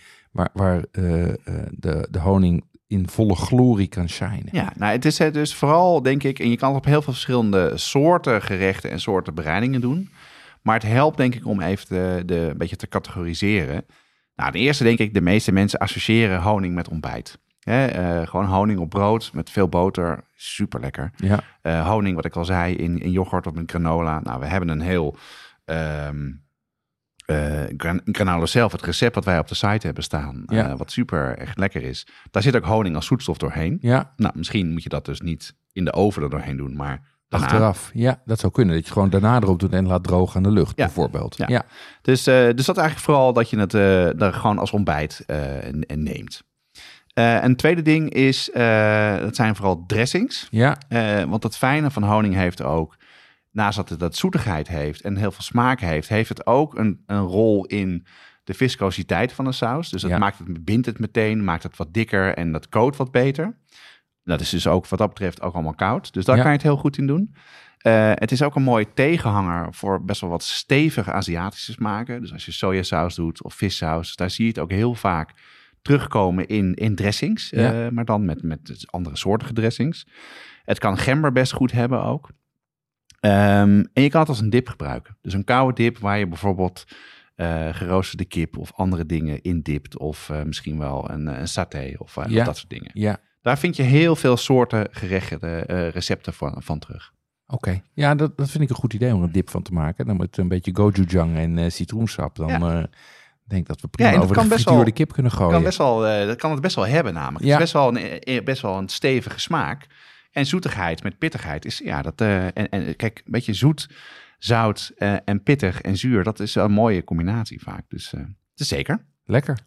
waar de honing in volle glorie kan shinen? Ja, nou, het is dus vooral, denk ik, en je kan het op heel veel verschillende soorten gerechten en soorten bereidingen doen. Maar het helpt, denk ik, om even een beetje te categoriseren. Nou, de eerste, denk ik, de meeste mensen associëren honing met ontbijt. Gewoon honing op brood met veel boter, super lekker. Ja. Honing, wat ik al zei, in yoghurt of in granola. Nou, we hebben een heel... granola zelf, het recept wat wij op de site hebben staan, wat super echt lekker is. Daar zit ook honing als zoetstof doorheen. Ja. Nou, misschien moet je dat dus niet in de oven er doorheen doen, maar daarna. Achteraf, ja, dat zou kunnen. Dat je gewoon daarna erop doet en laat drogen aan de lucht, bijvoorbeeld. Ja. Ja. Dus dat eigenlijk vooral dat je het daar gewoon als ontbijt neemt. Een tweede ding is, dat zijn vooral dressings. Ja. Want het fijne van honing heeft ook, naast dat het dat zoetigheid heeft en heel veel smaak heeft, heeft het ook een rol in de viscositeit van de saus. Dus dat bindt het meteen, maakt het wat dikker en dat kookt wat beter. Dat is dus ook wat dat betreft ook allemaal koud. Dus daar kan je het heel goed in doen. Het is ook een mooie tegenhanger voor best wel wat stevige Aziatische smaken. Dus als je sojasaus doet of vissaus, daar zie je het ook heel vaak terugkomen in dressings. Ja. Maar dan met andere soorten dressings. Het kan gember best goed hebben ook. En je kan het als een dip gebruiken. Dus een koude dip waar je bijvoorbeeld geroosterde kip of andere dingen in dipt. Of misschien wel een saté of dat soort dingen. Ja. Daar vind je heel veel soorten gerechten, recepten van terug. Oké. Ja, dat vind ik een goed idee om een dip van te maken. Dan met een beetje gochujang en citroensap. Dan denk ik dat we prima over de gefrituurde kip kunnen gooien. Dat kan het best wel hebben namelijk. Ja. Het is best wel een stevige smaak. En zoetigheid met pittigheid is, kijk, een beetje zoet, zout en pittig en zuur, dat is een mooie combinatie vaak. Dus het is zeker lekker.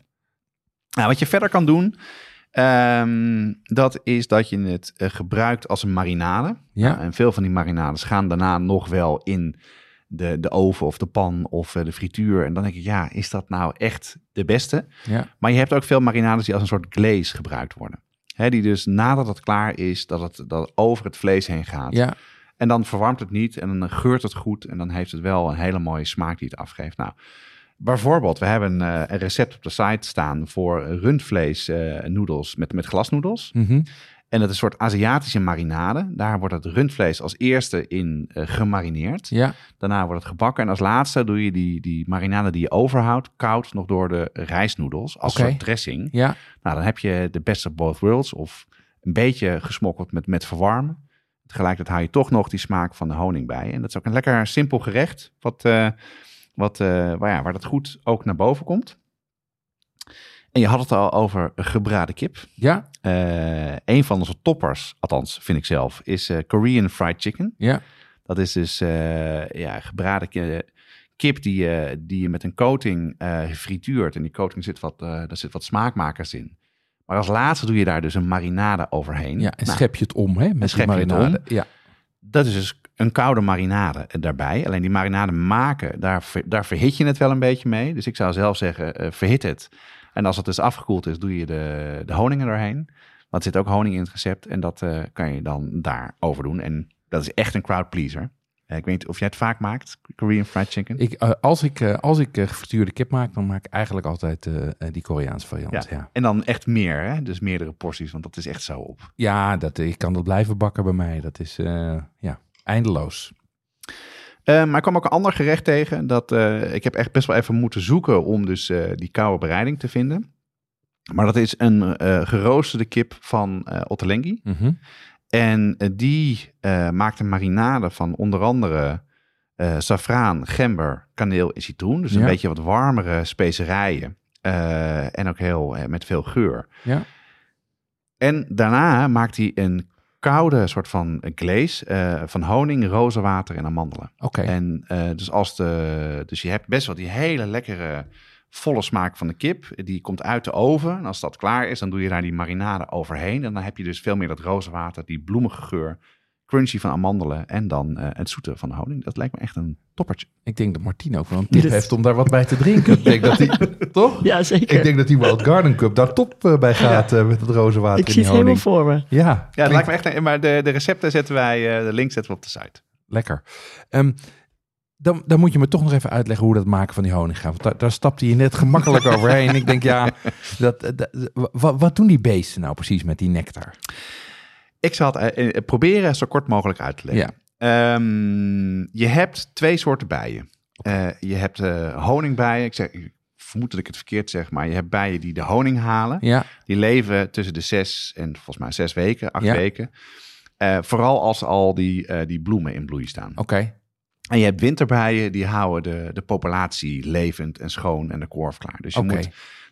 Nou, wat je verder kan doen, dat is dat je het gebruikt als een marinade. Ja. Nou, en veel van die marinades gaan daarna nog wel in de oven of de pan of de frituur. En dan denk ik, is dat nou echt de beste? Ja. Maar je hebt ook veel marinades die als een soort glaze gebruikt worden. Die dus nadat het klaar is, dat het over het vlees heen gaat. Ja. En dan verwarmt het niet en dan geurt het goed. En dan heeft het wel een hele mooie smaak die het afgeeft. Nou, bijvoorbeeld, we hebben een recept op de site staan voor rundvlees noedels met glasnoedels. Mm-hmm. En dat is een soort Aziatische marinade. Daar wordt het rundvlees als eerste in gemarineerd. Ja. Daarna wordt het gebakken. En als laatste doe je die marinade die je overhoudt koud nog door de rijstnoedels als soort dressing. Ja. Nou, dan heb je de best of both worlds. Of een beetje gesmokkeld met verwarmen. Tegelijkertijd hou je toch nog die smaak van de honing bij. En dat is ook een lekker simpel gerecht. Waar dat goed ook naar boven komt. En je had het al over gebraden kip. Ja. Een van onze toppers, althans vind ik zelf, is Korean fried chicken. Ja. Dat is dus gebraden kip die je met een coating frituurt. En die coating daar zit wat smaakmakers in. Maar als laatste doe je daar dus een marinade overheen. Ja, en schep je het om, hè? Met die marinade. Ja. Dat is dus een koude marinade daarbij. Alleen die marinade maken, daar verhit je het wel een beetje mee. Dus ik zou zelf zeggen, verhit het. En als het dus afgekoeld is, doe je de honing erheen. Want er zit ook honing in het recept. En dat kan je dan daarover doen. En dat is echt een crowd pleaser. Ik weet niet of jij het vaak maakt, Korean fried chicken. Als ik gefrituurde kip maak, dan maak ik eigenlijk altijd die Koreaanse variant. Ja. Ja. En dan echt meer, hè? Dus meerdere porties, want dat is echt zo op. Ja, ik kan dat blijven bakken bij mij. Dat is eindeloos. Maar ik kwam ook een ander gerecht tegen. Ik heb echt best wel even moeten zoeken om dus die koude bereiding te vinden. Maar dat is een geroosterde kip van Ottolenghi. Mm-hmm. En die maakt een marinade van onder andere saffraan, gember, kaneel en citroen. Dus een beetje wat warmere specerijen. En ook heel met veel geur. Ja. En daarna maakt hij een koude soort van glaze van honing, rozenwater en amandelen. Okay. En dus je hebt best wel die hele lekkere volle smaak van de kip. Die komt uit de oven. En als dat klaar is, dan doe je daar die marinade overheen. En dan heb je dus veel meer dat rozenwater, die bloemige geur, crunchy van amandelen en dan het zoete van de honing. Dat lijkt me echt een toppertje. Ik denk dat Martina ook wel een tip heeft om daar wat bij te drinken. Ik denk dat die, toch? Ja, zeker. Ik denk dat die Wild Garden Cup daar top bij gaat met het rozenwater in die honing. Ik zie het helemaal voor me. Ja, dat lijkt me echt. Maar de recepten zetten wij, de link zetten we op de site. Lekker. Dan moet je me toch nog even uitleggen hoe dat maken van die honing gaat. Want daar stapte je net gemakkelijk overheen. Ik denk, wat doen die beesten nou precies met die nectar? Ik zal het proberen zo kort mogelijk uit te leggen. Ja. Je hebt twee soorten bijen. Okay. Je hebt honingbijen. Ik vermoed dat ik het verkeerd zeg, maar je hebt bijen die de honing halen. Ja. Die leven tussen de 8 weken. Vooral als al die bloemen in bloei staan. Oké. Okay. En je hebt winterbijen, die houden de populatie levend en schoon en de korf klaar. Dus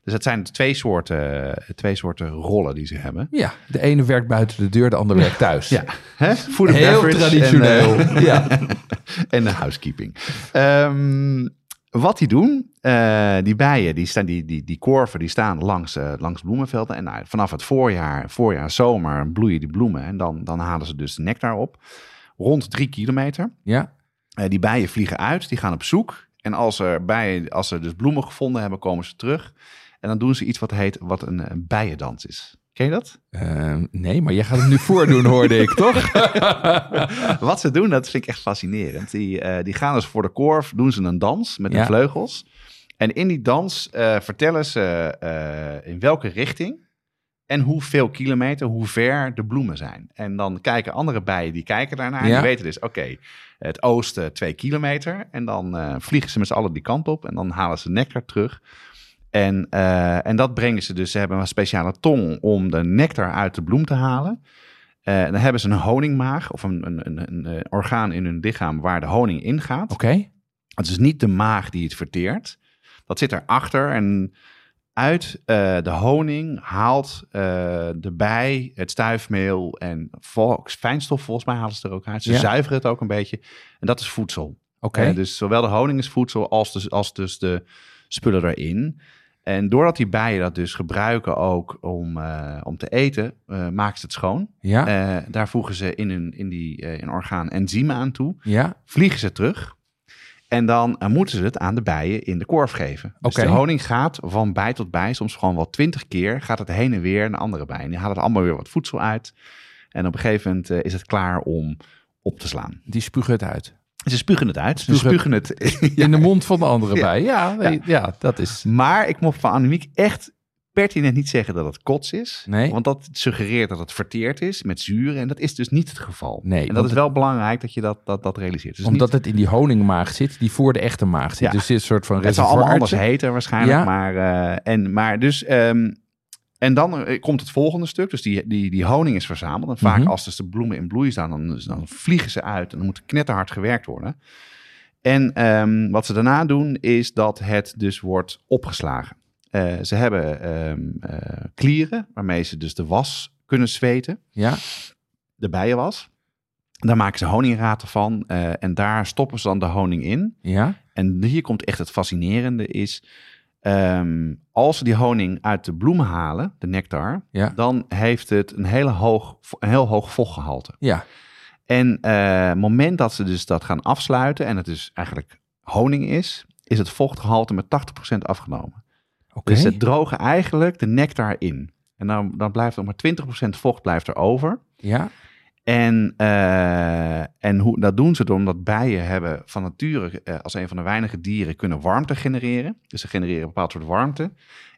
dus dat zijn twee soorten rollen die ze hebben. Ja, de ene werkt buiten de deur, de andere werkt thuis. Ja, hè? Food and heel beverage traditioneel. En de housekeeping. Wat die doen, die bijen, die korven, die staan langs bloemenvelden. En vanaf het voorjaar, zomer, bloeien die bloemen. En dan halen ze dus de nectar op. Rond 3 kilometer. Ja. Die bijen vliegen uit, die gaan op zoek. En als ze dus bloemen gevonden hebben, komen ze terug. En dan doen ze iets wat een bijendans is. Ken je dat? Nee, maar jij gaat het nu voordoen, hoorde ik, toch? Wat ze doen, dat vind ik echt fascinerend. Die gaan dus voor de korf, doen ze een dans met hun vleugels. En in die dans vertellen ze in welke richting en hoeveel kilometer, hoe ver de bloemen zijn. En dan kijken andere bijen, die kijken daarnaar. Ja. Die weten dus, het oosten 2 kilometer. En dan vliegen ze met z'n allen die kant op. En dan halen ze nectar terug. En dat brengen ze dus. Ze hebben een speciale tong om de nectar uit de bloem te halen. Dan hebben ze een honingmaag of een orgaan in hun lichaam waar de honing in gaat. Okay. Het is niet de maag die het verteert. Dat zit erachter en uit de honing haalt de bij het stuifmeel en fijnstof volgens mij halen ze er ook uit. Ze zuiveren het ook een beetje. En dat is voedsel. Okay. Dus zowel de honing is voedsel als dus de spullen erin. En doordat die bijen dat dus gebruiken ook om te eten, maken ze het schoon. Ja. Daar voegen ze in die orgaan enzymen aan toe. Ja. Vliegen ze terug. En dan moeten ze het aan de bijen in de korf geven. Dus de honing gaat van bij tot bij, soms gewoon wel 20 keer... gaat het heen en weer naar andere bijen. Die halen er allemaal weer wat voedsel uit. En op een gegeven moment is het klaar om op te slaan. Die spugen het uit. Ze spugen het uit. Ze spugen het in de mond van de andere bij. Ja, dat is. Maar ik mocht van Annemiek echt pertinent niet zeggen dat het kots is. Nee. Want dat suggereert dat het verteerd is met zuren. En dat is dus niet het geval. Nee, en dat is wel belangrijk dat je dat realiseert. Dus omdat het in die honingmaag zit, die voor de echte maag zit. Ja. Dus dit is een soort van reservoir. Het zal allemaal anders heten waarschijnlijk. Ja. En dan komt het volgende stuk. Dus die honing is verzameld. En vaak als dus de bloemen in bloei staan, dan vliegen ze uit. En dan moet knetterhard gewerkt worden. En wat ze daarna doen, is dat het dus wordt opgeslagen. Ze hebben klieren waarmee ze dus de was kunnen zweten. Ja. De bijenwas. Daar maken ze honingraten van. En daar stoppen ze dan de honing in. Ja. En hier komt echt het fascinerende is. Als ze die honing uit de bloem halen, de nectar, dan heeft het een heel hoog vochtgehalte. Ja. En het moment dat ze dus dat gaan afsluiten en het dus eigenlijk honing is het vochtgehalte met 80% afgenomen. Okay. Dus het drogen eigenlijk de nectar in. En dan blijft er maar 20% vocht blijft er over. Ja. En dat doen ze door omdat bijen hebben van nature als een van de weinige dieren kunnen warmte genereren. Dus ze genereren een bepaald soort warmte.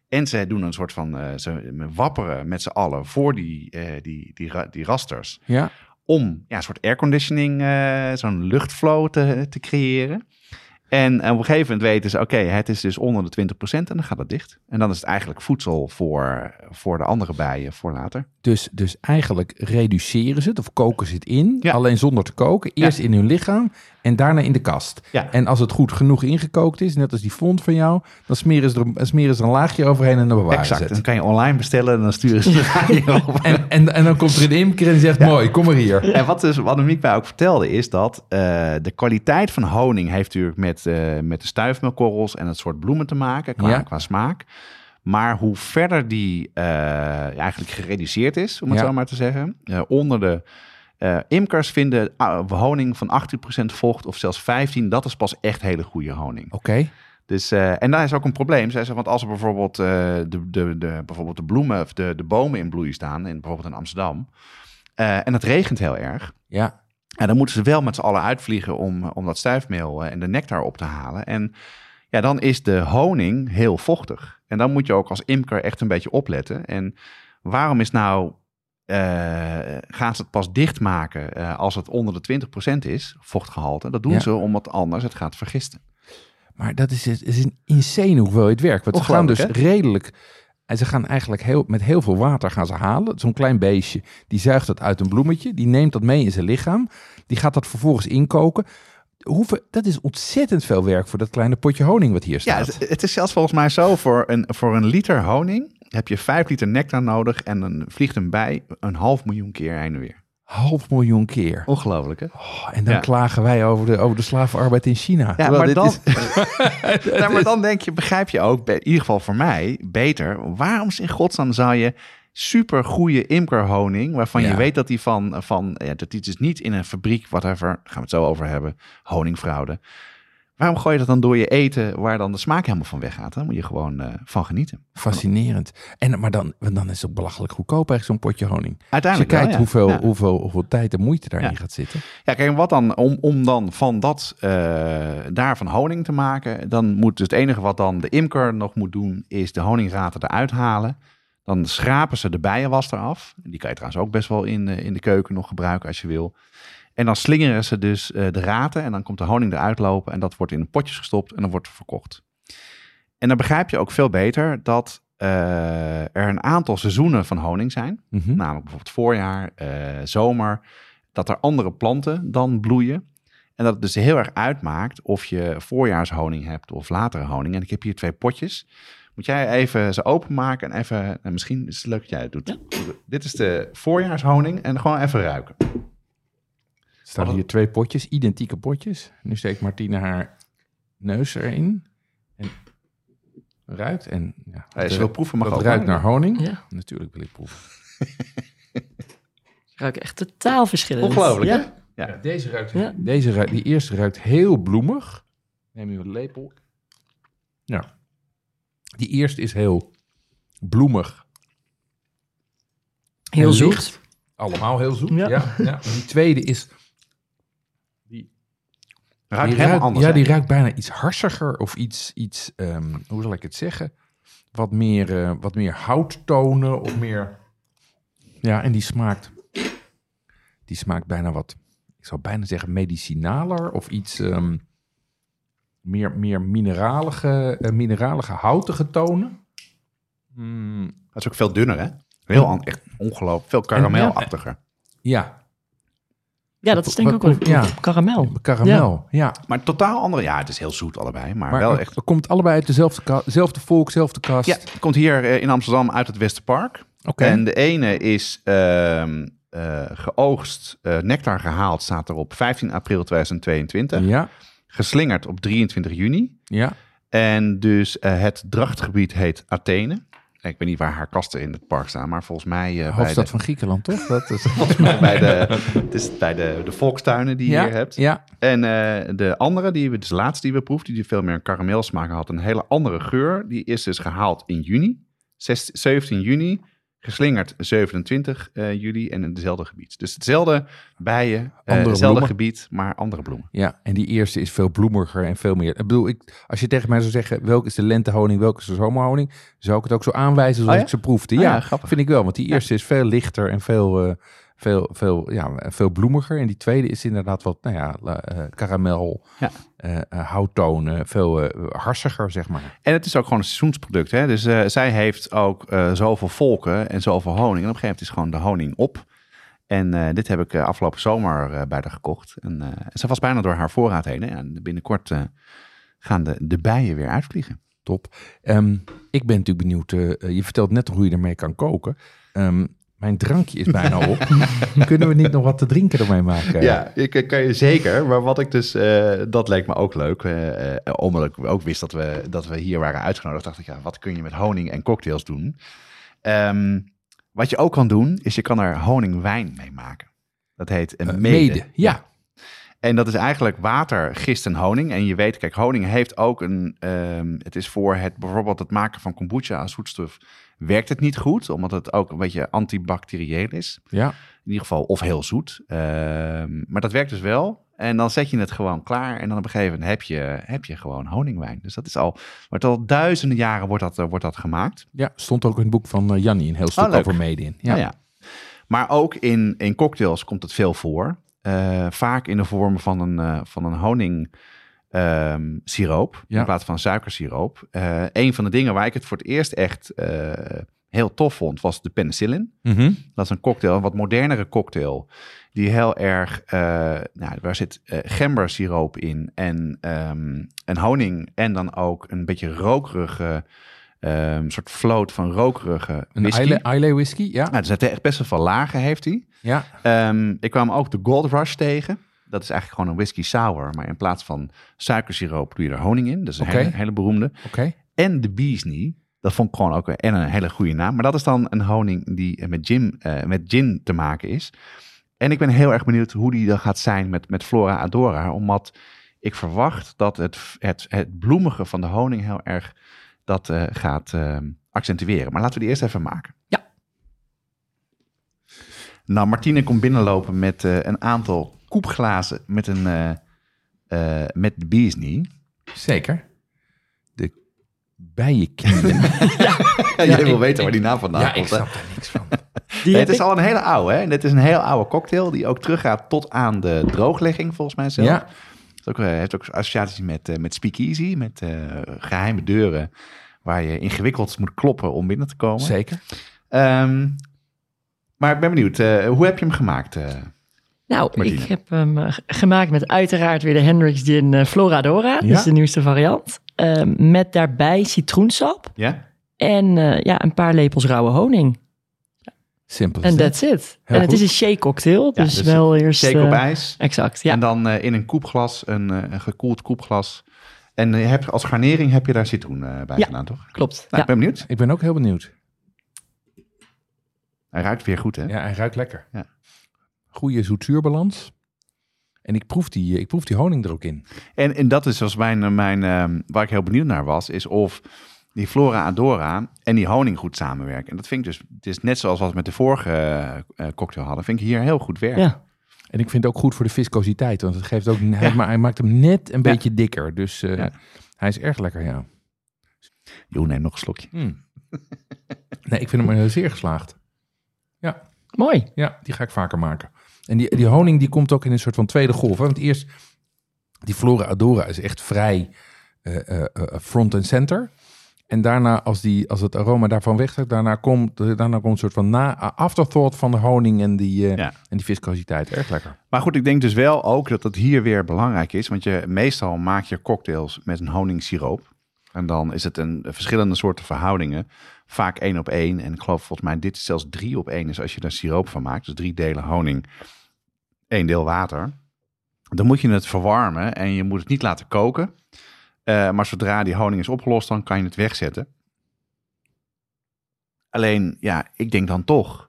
En ze doen een soort van, ze wapperen met z'n allen voor die rasters. Ja. Om een soort airconditioning, zo'n luchtflow te creëren. En op een gegeven moment weten ze, oké, het is dus onder de 20% en dan gaat het dicht. En dan is het eigenlijk voedsel voor de andere bijen voor later. Dus eigenlijk reduceren ze het of koken ze het in, alleen zonder te koken. Eerst in hun lichaam en daarna in de kast. Ja. En als het goed genoeg ingekookt is, net als die fond van jou, dan smeren ze er een laagje overheen en dan bewaren ze het. Exact, dan kan je online bestellen en dan sturen ze het naar je op. En dan komt er een imker en die zegt, mooi, kom maar hier. En wat Annemiek mij ook vertelde is dat de kwaliteit van honing heeft natuurlijk met de stuifmeelkorrels en het soort bloemen te maken qua smaak. Maar hoe verder die eigenlijk gereduceerd is, om het zo maar te zeggen, onder de imkers vinden honing van 18% vocht of zelfs 15%, dat is pas echt hele goede honing. Oké. Dus, en daar is ook een probleem. Zij zeggen, want als er bijvoorbeeld de bloemen of de bomen in bloei staan, bijvoorbeeld in Amsterdam, en het regent heel erg. Ja. En dan moeten ze wel met z'n allen uitvliegen om dat stuifmeel en de nectar op te halen. En ja, dan is de honing heel vochtig. En dan moet je ook als imker echt een beetje opletten. En waarom is nou, gaan ze het pas dichtmaken als het onder de 20% is, vochtgehalte? Dat doen ze omdat anders het gaat vergisten. Maar dat is een insane hoeveelheid werk. Want ze gaan dus redelijk... En ze gaan eigenlijk met heel veel water gaan ze halen. Zo'n klein beestje, die zuigt dat uit een bloemetje. Die neemt dat mee in zijn lichaam. Die gaat dat vervolgens inkoken. Dat is ontzettend veel werk voor dat kleine potje honing wat hier staat. Ja, het is zelfs volgens mij zo, voor een liter honing heb je 5 liter nectar nodig. En dan vliegt een bij 500.000 keer heen en weer. 500.000 keer. Ongelooflijk, hè? Oh, en dan klagen wij over de slavenarbeid in China. Ja, maar dan denk je, begrijp je ook, in ieder geval voor mij, beter. Waarom in godsnaam zou je super goede imkerhoning, waarvan je weet dat die dat die dus niet in een fabriek, whatever, gaan we het zo over hebben, honingfraude. Waarom gooi je dat dan door je eten waar dan de smaak helemaal van weggaat? Dan moet je gewoon van genieten. Fascinerend. Maar dan is het belachelijk goedkoop eigenlijk zo'n potje honing. Uiteindelijk als je kijkt hoeveel tijd en moeite daarin gaat zitten. Ja, kijk, wat dan om dan van dat daarvan honing te maken, dan moet dus het enige wat dan de imker nog moet doen is de honingraten eruit halen. Dan schrapen ze de bijenwas eraf. Die kan je trouwens ook best wel in de keuken nog gebruiken als je wil. En dan slingeren ze dus de raten en dan komt de honing eruit lopen en dat wordt in potjes gestopt en dan wordt het verkocht. En dan begrijp je ook veel beter dat er een aantal seizoenen van honing zijn. Mm-hmm. Namelijk bijvoorbeeld voorjaar, zomer. Dat er andere planten dan bloeien. En dat het dus heel erg uitmaakt of je voorjaarshoning hebt of latere honing. En ik heb hier 2 potjes. Moet jij even ze openmaken en even... En misschien is het leuk dat jij het doet. Ja. Dit is de voorjaarshoning en gewoon even ruiken. Er staan hier 2 potjes, identieke potjes. Nu steekt Martina haar neus erin. En ruikt. En, ja, als je wil proeven, mag dat ruikt naar honing. Ja. Natuurlijk wil ik proeven. Ze ruiken echt totaal verschillend. Ongelooflijk, ja. Hè? Ja. Die eerste ruikt heel bloemig. Neem nu een lepel. Nou, die eerste is heel bloemig. Heel zoet. Allemaal heel zoet, ja. Die tweede is... Die ruikt anders. Ja, die ruikt bijna iets harsiger of iets hoe zal ik het zeggen? Wat meer houttonen of meer... Ja, en die smaakt bijna wat... Ik zou bijna zeggen medicinaler of iets meer mineralige houtige tonen. Dat is ook veel dunner, hè? Heel echt ongelooflijk. Veel karamelachtiger. Ja. Ja, dat is denk ik ook wel karamel. Karamel, ja. Maar totaal andere... Ja, het is heel zoet allebei, maar wel echt... Het komt allebei uit dezelfde volk, dezelfde kast. Ja, het komt hier in Amsterdam uit het Westerpark. Okay. En de ene is geoogst, nectar gehaald, staat erop 15 april 2022. Ja. Geslingerd op 23 juni. Ja. En dus het drachtgebied heet Athene. Ik weet niet waar haar kasten in het park staan, maar volgens mij... Hoofdstad van Griekenland, toch? Dat is volgens mij bij de volkstuinen die je hier hebt. Ja. En de andere, die we proefden, die veel meer een karameelsmaak had, een hele andere geur. Die is dus gehaald in juni, 17 juni, geslingerd 27 juli en in hetzelfde gebied. Dus hetzelfde bijen, hetzelfde gebied, maar andere bloemen. Ja, en die eerste is veel bloemiger en veel meer. Ik bedoel, als je tegen mij zou zeggen, welke is de lentehoning, welke is de zomerhoning, zou ik het ook zo aanwijzen zoals ik ze proefde. Ja, grappig. Vind ik wel, want die eerste is veel lichter en veel bloemiger. En die tweede is inderdaad wat, karamel, houttonen, veel harsiger, zeg maar. En het is ook gewoon een seizoensproduct, hè? Dus zij heeft ook zoveel volken en zoveel honing. En op een gegeven moment is gewoon de honing op. En dit heb ik afgelopen zomer bij haar gekocht. En ze was bijna door haar voorraad heen. Hè? En binnenkort gaan de bijen weer uitvliegen. Top. Ik ben natuurlijk benieuwd. Je vertelt net hoe je ermee kan koken. Mijn drankje is bijna op. Kunnen we niet nog wat te drinken ermee maken? Ja, ik kan je zeker. Maar wat ik dus... dat leek me ook leuk. Omdat ik ook wist dat we hier waren uitgenodigd. Dacht ik, ja, wat kun je met honing en cocktails doen? Wat je ook kan doen, is je kan er honingwijn mee maken. Dat heet een mede. Ja. En dat is eigenlijk water, gist en honing. En je weet, kijk, honing heeft ook een... het is voor bijvoorbeeld het maken van kombucha als zoetstof... werkt het niet goed, omdat het ook een beetje antibacterieel is. Ja. In ieder geval, of heel zoet. Maar dat werkt dus wel. En dan zet je het gewoon klaar. En dan op een gegeven moment heb je gewoon honingwijn. Dus dat is al duizenden jaren wordt dat gemaakt. Ja, stond ook in het boek van Jannie een heel stuk over mede in. Ja. Ja. Maar ook in cocktails komt het veel voor. Vaak in de vorm van een honing... siroop, in plaats van suikersiroop. Een van de dingen waar ik het voor het eerst echt heel tof vond, was de penicillin. Mm-hmm. Dat is een cocktail, een wat modernere cocktail, die heel erg, waar zit gembersiroop in en honing en dan ook een beetje rokerige, soort vloot van rokerige whisky. Een Islay whisky, ja. Nou, er zitten echt best wel veel lagen, heeft hij. Ja. Ik kwam ook de Gold Rush tegen. Dat is eigenlijk gewoon een whisky sour. Maar in plaats van suikersiroop doe je er honing in. Dat is een hele beroemde. Okay. En de Beesney. Dat vond ik gewoon ook een hele goede naam. Maar dat is dan een honing die met gin te maken is. En ik ben heel erg benieuwd hoe die dan gaat zijn met Flora Adora. Omdat ik verwacht dat het bloemige van de honing heel erg dat gaat accentueren. Maar laten we die eerst even maken. Ja. Nou, Martine komt binnenlopen met een aantal... koepglazen met de Beesney. Zeker. De bijenkielen. Jij wil weten waar die naam vandaan komt. Ja, ik snap daar niks van. Het is al een hele oude, hè? En dit is een heel oude cocktail die ook teruggaat tot aan de drooglegging, volgens mij zelf. Ja. Het heeft ook associaties met speakeasy, met geheime deuren waar je ingewikkeld moet kloppen om binnen te komen. Zeker. Maar ik ben benieuwd, hoe heb je hem gemaakt? Nou, Martina. Ik heb hem gemaakt met uiteraard weer de Hendrick's Gin Flora Adora. Ja? Dus de nieuwste variant. Met daarbij citroensap. Ja? En een paar lepels rauwe honing. Simpel. En that's it. En het is een shake cocktail. Dus, dus wel eerst... shake op ijs. Exact, ja. En dan in een koepglas, een gekoeld koepglas. En als garnering heb je daar citroen bij gedaan, toch? Klopt. Nou, ja. Ik ben benieuwd. Ik ben ook heel benieuwd. Hij ruikt weer goed, hè? Ja, hij ruikt lekker. Ja. Goede zoetzuurbalans. En ik proef die honing er ook in. En dat is zoals waar ik heel benieuwd naar was, is of die Flora Adora en die honing goed samenwerken. En dat vind ik dus, het is net zoals wat we met de vorige cocktail hadden, vind ik hier heel goed werken. Ja. En ik vind het ook goed voor de viscositeit, want het geeft ook, maar hij maakt hem net een beetje dikker. Dus hij is erg lekker, ja. Jo, neem nog een slokje. Nee, ik vind hem zeer geslaagd. Ja. Mooi. Ja, die ga ik vaker maken. En die honing die komt ook in een soort van tweede golf. Hè? Want eerst, die Flora Adora is echt vrij front en center. En daarna, als het aroma daarvan wegtrekt, daarna komt een soort van afterthought van de honing en die viscositeit. Erg lekker. Maar goed, ik denk dus wel ook dat dat hier weer belangrijk is. Want meestal maak je cocktails met een honingsiroop. En dan is het verschillende soorten verhoudingen. Vaak 1 op 1. En ik geloof volgens mij dit is zelfs 3 op 1 is als je daar siroop van maakt. Dus 3 delen honing, 1 deel water. Dan moet je het verwarmen en je moet het niet laten koken. Maar zodra die honing is opgelost, dan kan je het wegzetten. Alleen, ja, ik denk dan toch,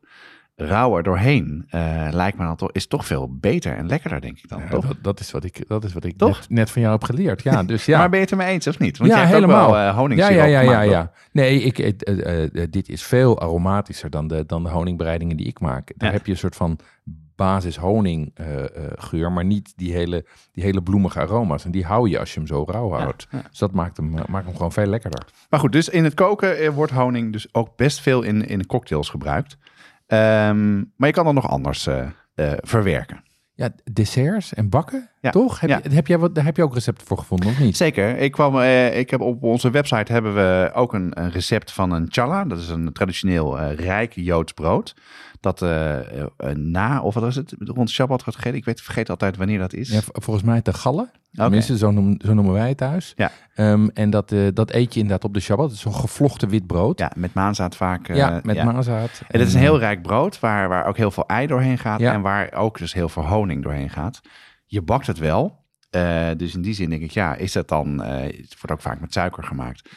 rauwer doorheen lijkt me dan toch, is toch veel beter en lekkerder, denk ik dan. Ja, toch? Dat is wat ik net van jou heb geleerd. Ja, dus, ja. Maar ben je het er mee eens of niet? Want ja, je hebt helemaal. Ook wel honingssiroop gemaakt. Ja. Nee, dit is veel aromatischer dan de honingbereidingen die ik maak. Daar heb je een soort van basis honinggeur, maar niet die hele bloemige aroma's. En die hou je als je hem zo rauw houdt. Ja. Dus dat maakt hem gewoon veel lekkerder. Maar goed, dus in het koken wordt honing dus ook best veel in cocktails gebruikt. Maar je kan dat nog anders verwerken. Ja, desserts en bakken, toch? Heb je ook recepten voor gevonden, of niet? Zeker. Ik heb op onze website hebben we ook een recept van een challah. Dat is een traditioneel rijk Joods brood. Dat rond Shabbat gaat gegeten. Ik vergeet altijd wanneer dat is. Ja, volgens mij de gallen. Okay. Tenminste, zo noemen wij het thuis. Ja. En dat eet je inderdaad op de Shabbat. Dat is zo'n gevlochten wit brood. Ja, met maanzaad vaak. Maanzaad. En dat is een heel rijk brood waar ook heel veel ei doorheen gaat. Ja. En waar ook dus heel veel honing doorheen gaat. Je bakt het wel. Dus in die zin denk ik, is dat dan... het wordt ook vaak met suiker gemaakt.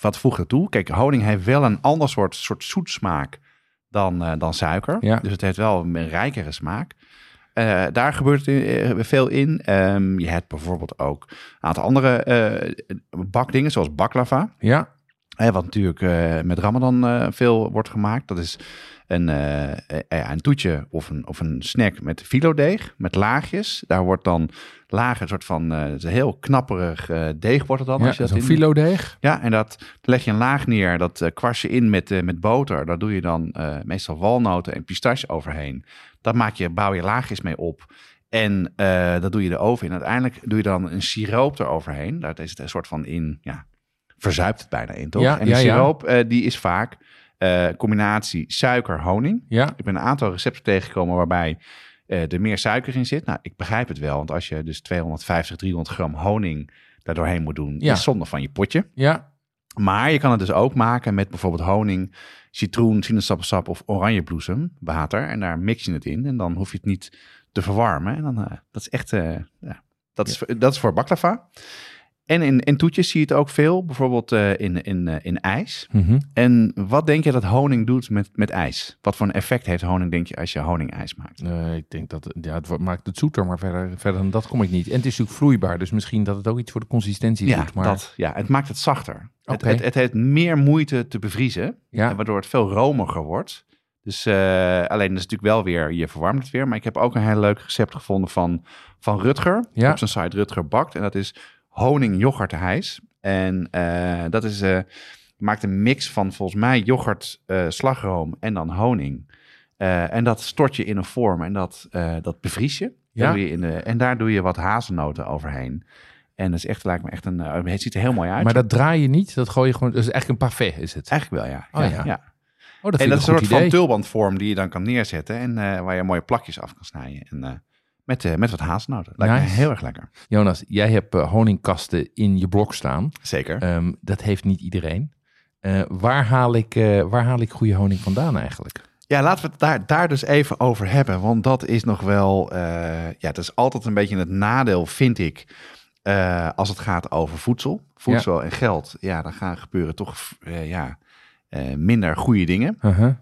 Wat voegt dat toe? Kijk, honing heeft wel een ander soort zoetsmaak dan suiker. Ja. Dus het heeft wel een rijkere smaak. Daar gebeurt veel in. Je hebt bijvoorbeeld ook een aantal andere bakdingen, zoals baklava. Ja. Wat natuurlijk met Ramadan veel wordt gemaakt. Dat is een toetje of een snack met filodeeg, met laagjes. Daar wordt dan lagen, een soort van heel knapperig deeg wordt het dan. Ja, als je zo'n filodeeg. Ja, en dat leg je een laag neer, dat kwars je in met boter. Daar doe je dan meestal walnoten en pistache overheen. Dat bouw je laagjes mee op. En dat doe je de oven in. Uiteindelijk doe je dan een siroop eroverheen. Daar is het een soort van in, verzuipt het bijna in, toch? Ja, en de siroop, die is vaak combinatie suiker-honing. Ja. Ik ben een aantal recepten tegengekomen waarbij er meer suiker in zit. Nou, ik begrijp het wel, want als je dus 250, 300 gram honing daar doorheen moet doen, is zonde van je potje. Ja. Maar je kan het dus ook maken met bijvoorbeeld honing, citroen, sinaasappelsap of oranjebloesemwater. En daar mix je het in en dan hoef je het niet te verwarmen. En dan, dat is echt... Dat is voor baklava. En in toetjes zie je het ook veel, bijvoorbeeld in ijs. Mm-hmm. En wat denk je dat honing doet met ijs? Wat voor een effect heeft honing, denk je, als je honingijs maakt? Ik denk dat het maakt het zoeter, maar verder dan dat kom ik niet. En het is natuurlijk vloeibaar, dus misschien dat het ook iets voor de consistentie doet. Maar... het maakt het zachter. Okay. Het heeft meer moeite te bevriezen, waardoor het veel romiger wordt. Dus alleen dat is natuurlijk wel weer, je verwarmt het weer. Maar ik heb ook een heel leuk recept gevonden van Rutger. Ja. Op zijn site Rutger bakt. En dat is... honing, yoghurt, hijs. En dat is, maakt een mix van volgens mij yoghurt, slagroom en dan honing. En dat stort je in een vorm en dat bevries je. Ja. En daar doe je wat hazelnoten overheen. En dat is echt, lijkt me echt het ziet er heel mooi uit. Maar dat draai je niet, dat gooi je gewoon... Dus eigenlijk een parfait is het? Eigenlijk wel, ja. Oh, dat en dat is een soort idee van tulbandvorm die je dan kan neerzetten. En waar je mooie plakjes af kan snijden. En... Met wat hazelnoten. Lijkt me heel erg lekker. Jonas, jij hebt honingkasten in je blok staan. Zeker. Dat heeft niet iedereen. Waar haal ik goede honing vandaan eigenlijk? Ja, laten we het daar dus even over hebben. Want dat is nog wel... het is altijd een beetje het nadeel, vind ik... als het gaat over voedsel. Voedsel en geld. Ja, dan gaan gebeuren toch minder goede dingen. Uh-huh.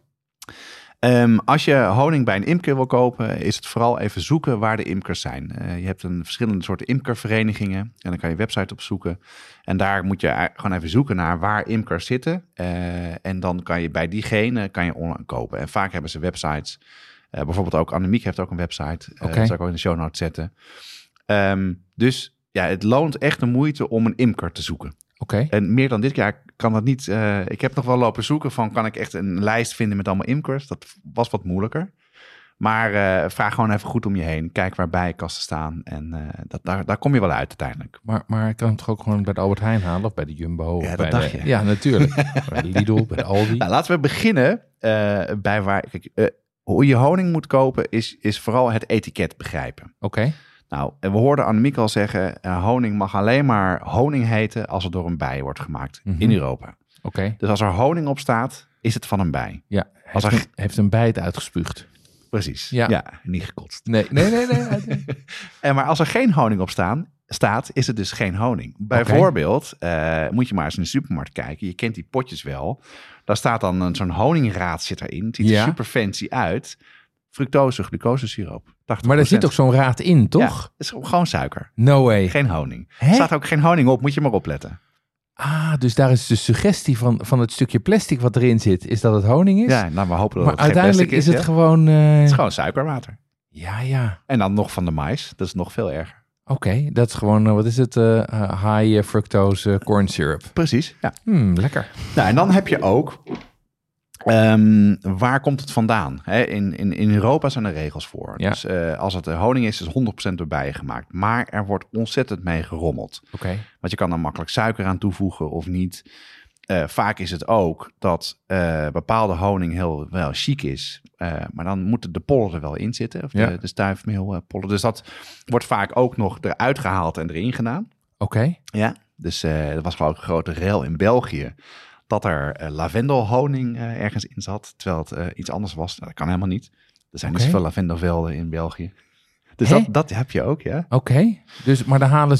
Als je honing bij een imker wil kopen, is het vooral even zoeken waar de imkers zijn. Je hebt verschillende soorten imkerverenigingen en dan kan je website opzoeken. En daar moet je gewoon even zoeken naar waar imkers zitten. En dan kan je bij diegene online kopen. En vaak hebben ze websites. Bijvoorbeeld ook Annemiek heeft ook een website. Okay. Dat zal ik ook in de show notes zetten. Dus ja, het loont echt de moeite om een imker te zoeken. Okay. En meer dan dit jaar kan dat niet. Ik heb nog wel lopen zoeken van, kan ik echt een lijst vinden met allemaal imkers? Dat was wat moeilijker. Maar vraag gewoon even goed om je heen. Kijk waar bijenkasten staan. En daar kom je wel uit uiteindelijk. Maar ik kan het toch ook gewoon bij de Albert Heijn halen? Of bij de Jumbo? Ja, dat dacht je. Ja, natuurlijk. Bij de Lidl, bij de Aldi. Nou, laten we beginnen bij waar... Kijk, hoe je honing moet kopen is vooral het etiket begrijpen. Oké. Okay. Nou, we hoorden Annemiek al zeggen... honing mag alleen maar honing heten... als het door een bij wordt gemaakt in Europa. Okay. Dus als er honing op staat, is het van een bij. Ja, als heeft een bij het uitgespuugd. Precies, ja niet gekotst. Nee. Maar als er geen honing op staat, is het dus geen honing. Bijvoorbeeld, moet je maar eens in de supermarkt kijken. Je kent die potjes wel. Daar staat dan zo'n honingraad zit erin. Het ziet er super fancy uit. Fructose, glucosesiroop. 80%. Maar daar zit toch zo'n raad in, toch? Ja, het is gewoon suiker. No way. Geen honing. Er staat ook geen honing op, moet je maar opletten. Ah, dus daar is de suggestie van het stukje plastic wat erin zit, is dat het honing is? Ja, nou, we hopen dat het geen plastic is. Maar uiteindelijk is het gewoon... Het is gewoon suikerwater. Ja. En dan nog van de mais, dat is nog veel erger. Oké, dat is gewoon, wat is het? High fructose corn syrup. Precies, ja. Lekker. Nou, en dan heb je ook... waar komt het vandaan? In Europa zijn er regels voor. Ja. Dus als het honing is 100% door bijen gemaakt. Maar er wordt ontzettend mee gerommeld. Okay. Want je kan er makkelijk suiker aan toevoegen of niet. Vaak is het ook dat bepaalde honing heel wel chic is. Maar dan moeten de pollen er wel in zitten. Of de stuifmeelpollen. Dus dat wordt vaak ook nog eruit gehaald en erin gedaan. Oké. Ja, dus er was geloof ik een grote rel in België. Dat er lavendelhoning ergens in zat, terwijl het iets anders was. Nou, dat kan helemaal niet. Er zijn niet zoveel lavendelvelden in België. Dus dat heb je ook, ja. Oké, dus, maar dan halen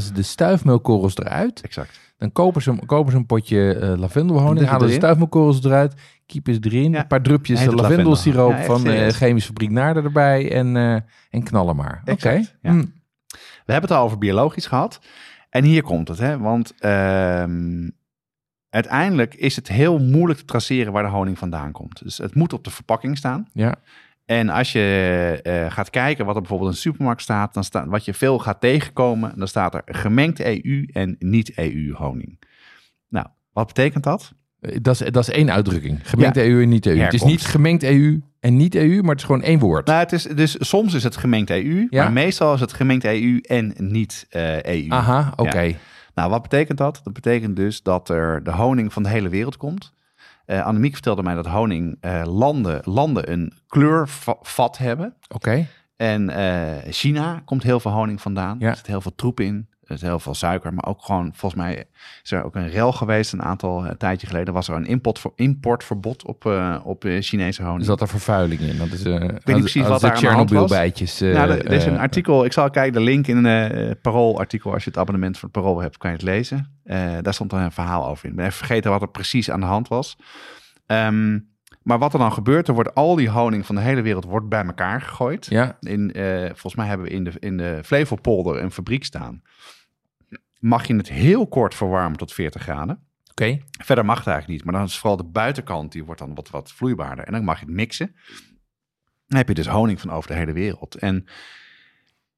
ze de stuifmeelkorrels eruit. Exact. Dan kopen ze een potje lavendelhoning, halen de stuifmeelkorrels eruit, kiepen ze erin, een paar drupjes lavendelsiroop van chemische fabriek Naarden erbij en knallen maar. Oké. We hebben het al over biologisch gehad. En hier komt het, hè, want... uiteindelijk is het heel moeilijk te traceren waar de honing vandaan komt. Dus het moet op de verpakking staan. Ja. En als je gaat kijken wat er bijvoorbeeld in de supermarkt staat... dan staat wat je veel gaat tegenkomen... dan staat er gemengd EU en niet-EU honing. Nou, wat betekent dat? Dat is één uitdrukking. Gemengd EU en niet-EU. Herkomst. Het is niet gemengd EU en niet-EU, maar het is gewoon één woord. Nou, het is, dus soms is het gemengd EU, maar meestal is het gemengd EU en niet-EU. Aha, oké. Ja. Nou, wat betekent dat? Dat betekent dus dat er de honing van de hele wereld komt. Annemiek vertelde mij dat honinglanden een kleurvat hebben. Oké. En China komt heel veel honing vandaan. Ja. Er zit heel veel troep in, er zit heel veel suiker. Maar ook gewoon, volgens mij is er ook een rel geweest een aantal tijdje geleden. Was er een importverbod op Chinese honing. Dus dat er vervuiling in? Dat is, ik weet niet precies wat daar aan de hand was. Er is een artikel, ik zal kijken, de link in een Parool-artikel. Als je het abonnement van het Parool hebt, kan je het lezen. Daar stond een verhaal over in. Ik ben even vergeten wat er precies aan de hand was. Maar wat er dan gebeurt, er wordt al die honing van de hele wereld bij elkaar gegooid. Ja. Volgens mij hebben we in de Flevopolder een fabriek staan. Mag je het heel kort verwarmen tot 40 graden. Oké. Verder mag het eigenlijk niet, maar dan is vooral de buitenkant, die wordt dan wat vloeibaarder. En dan mag je het mixen. Dan heb je dus honing van over de hele wereld. En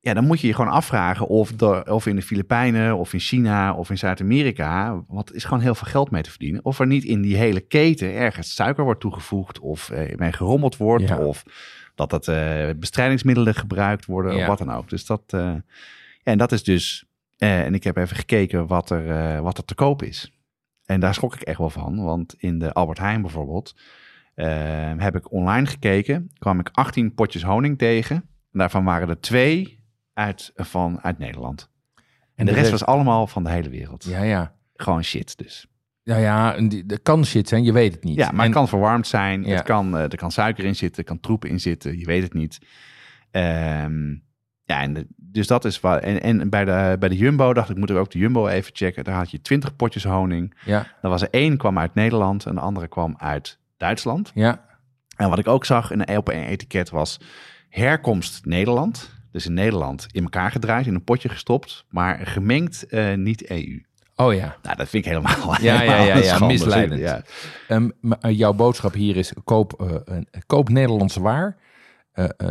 ja, dan moet je je gewoon afvragen of in de Filipijnen, of in China, of in Zuid-Amerika, wat is gewoon heel veel geld mee te verdienen, of er niet in die hele keten ergens suiker wordt toegevoegd, of mee gerommeld wordt, of dat het bestrijdingsmiddelen gebruikt worden, of wat dan ook. Dus dat, en dat is dus, en ik heb even gekeken wat er te koop is. En daar schrok ik echt wel van, want in de Albert Heijn bijvoorbeeld, heb ik online gekeken, kwam ik 18 potjes honing tegen, en daarvan waren er 2... uit Nederland. En de rest was allemaal van de hele wereld. Ja. Gewoon shit dus. Ja, dat kan shit zijn, je weet het niet. Ja, maar het kan verwarmd zijn. Ja. Er kan suiker in zitten, er kan troep in zitten. Je weet het niet. Dus dat is waar. En bij de Jumbo dacht ik, moet ik ook de Jumbo even checken. Daar had je 20 potjes honing. Ja. Dan was er 1 kwam uit Nederland en de andere kwam uit Duitsland. Ja. En wat ik ook zag op een etiket was herkomst Nederland... Dus in Nederland in elkaar gedraaid, in een potje gestopt, maar gemengd niet-EU. Oh ja. Nou, dat vind ik helemaal misleidend. Ja. Maar jouw boodschap hier is, koop Nederlandse waar,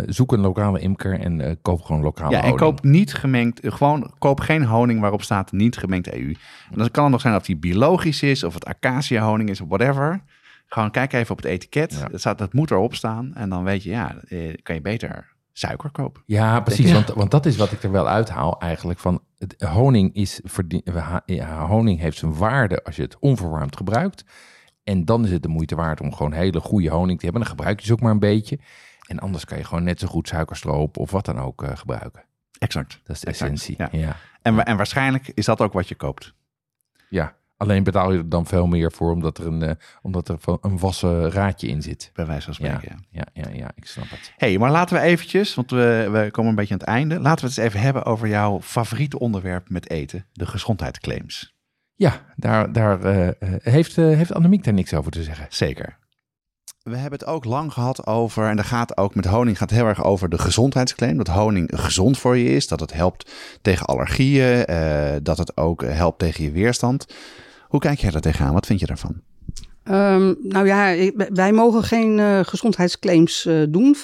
zoek een lokale imker en koop gewoon lokale honing. Ja, en koop niet gemengd, gewoon koop geen honing waarop staat niet gemengd EU. En dat kan dan nog zijn of die biologisch is, of het acacia honing is, of whatever. Gewoon kijk even op het etiket, dat moet erop staan en dan weet je, kan je beter... suiker kopen. Ja, precies. Want dat is wat ik er wel uithaal eigenlijk. Van honing is honing heeft zijn waarde als je het onverwarmd gebruikt. En dan is het de moeite waard om gewoon hele goede honing te hebben. Dan gebruik je ze ook maar een beetje. En anders kan je gewoon net zo goed suikerstroop of wat dan ook gebruiken. Exact. Dat is de essentie. Ja. En waarschijnlijk is dat ook wat je koopt. Ja. Alleen betaal je er dan veel meer voor, omdat er een wassen raadje in zit. Bij wijze van spreken. Ja, ik snap het. Hey, maar laten we eventjes, want we komen een beetje aan het einde. Laten we het eens even hebben over jouw favoriete onderwerp met eten. De gezondheidsclaims. Ja, daar heeft Annemiek daar niks over te zeggen. Zeker. We hebben het ook lang gehad over, en daar gaat ook met honing gaat heel erg over de gezondheidsclaim. Dat honing gezond voor je is, dat het helpt tegen allergieën, dat het ook helpt tegen je weerstand. Hoe kijk jij daar tegenaan? Wat vind je daarvan? Wij mogen geen gezondheidsclaims doen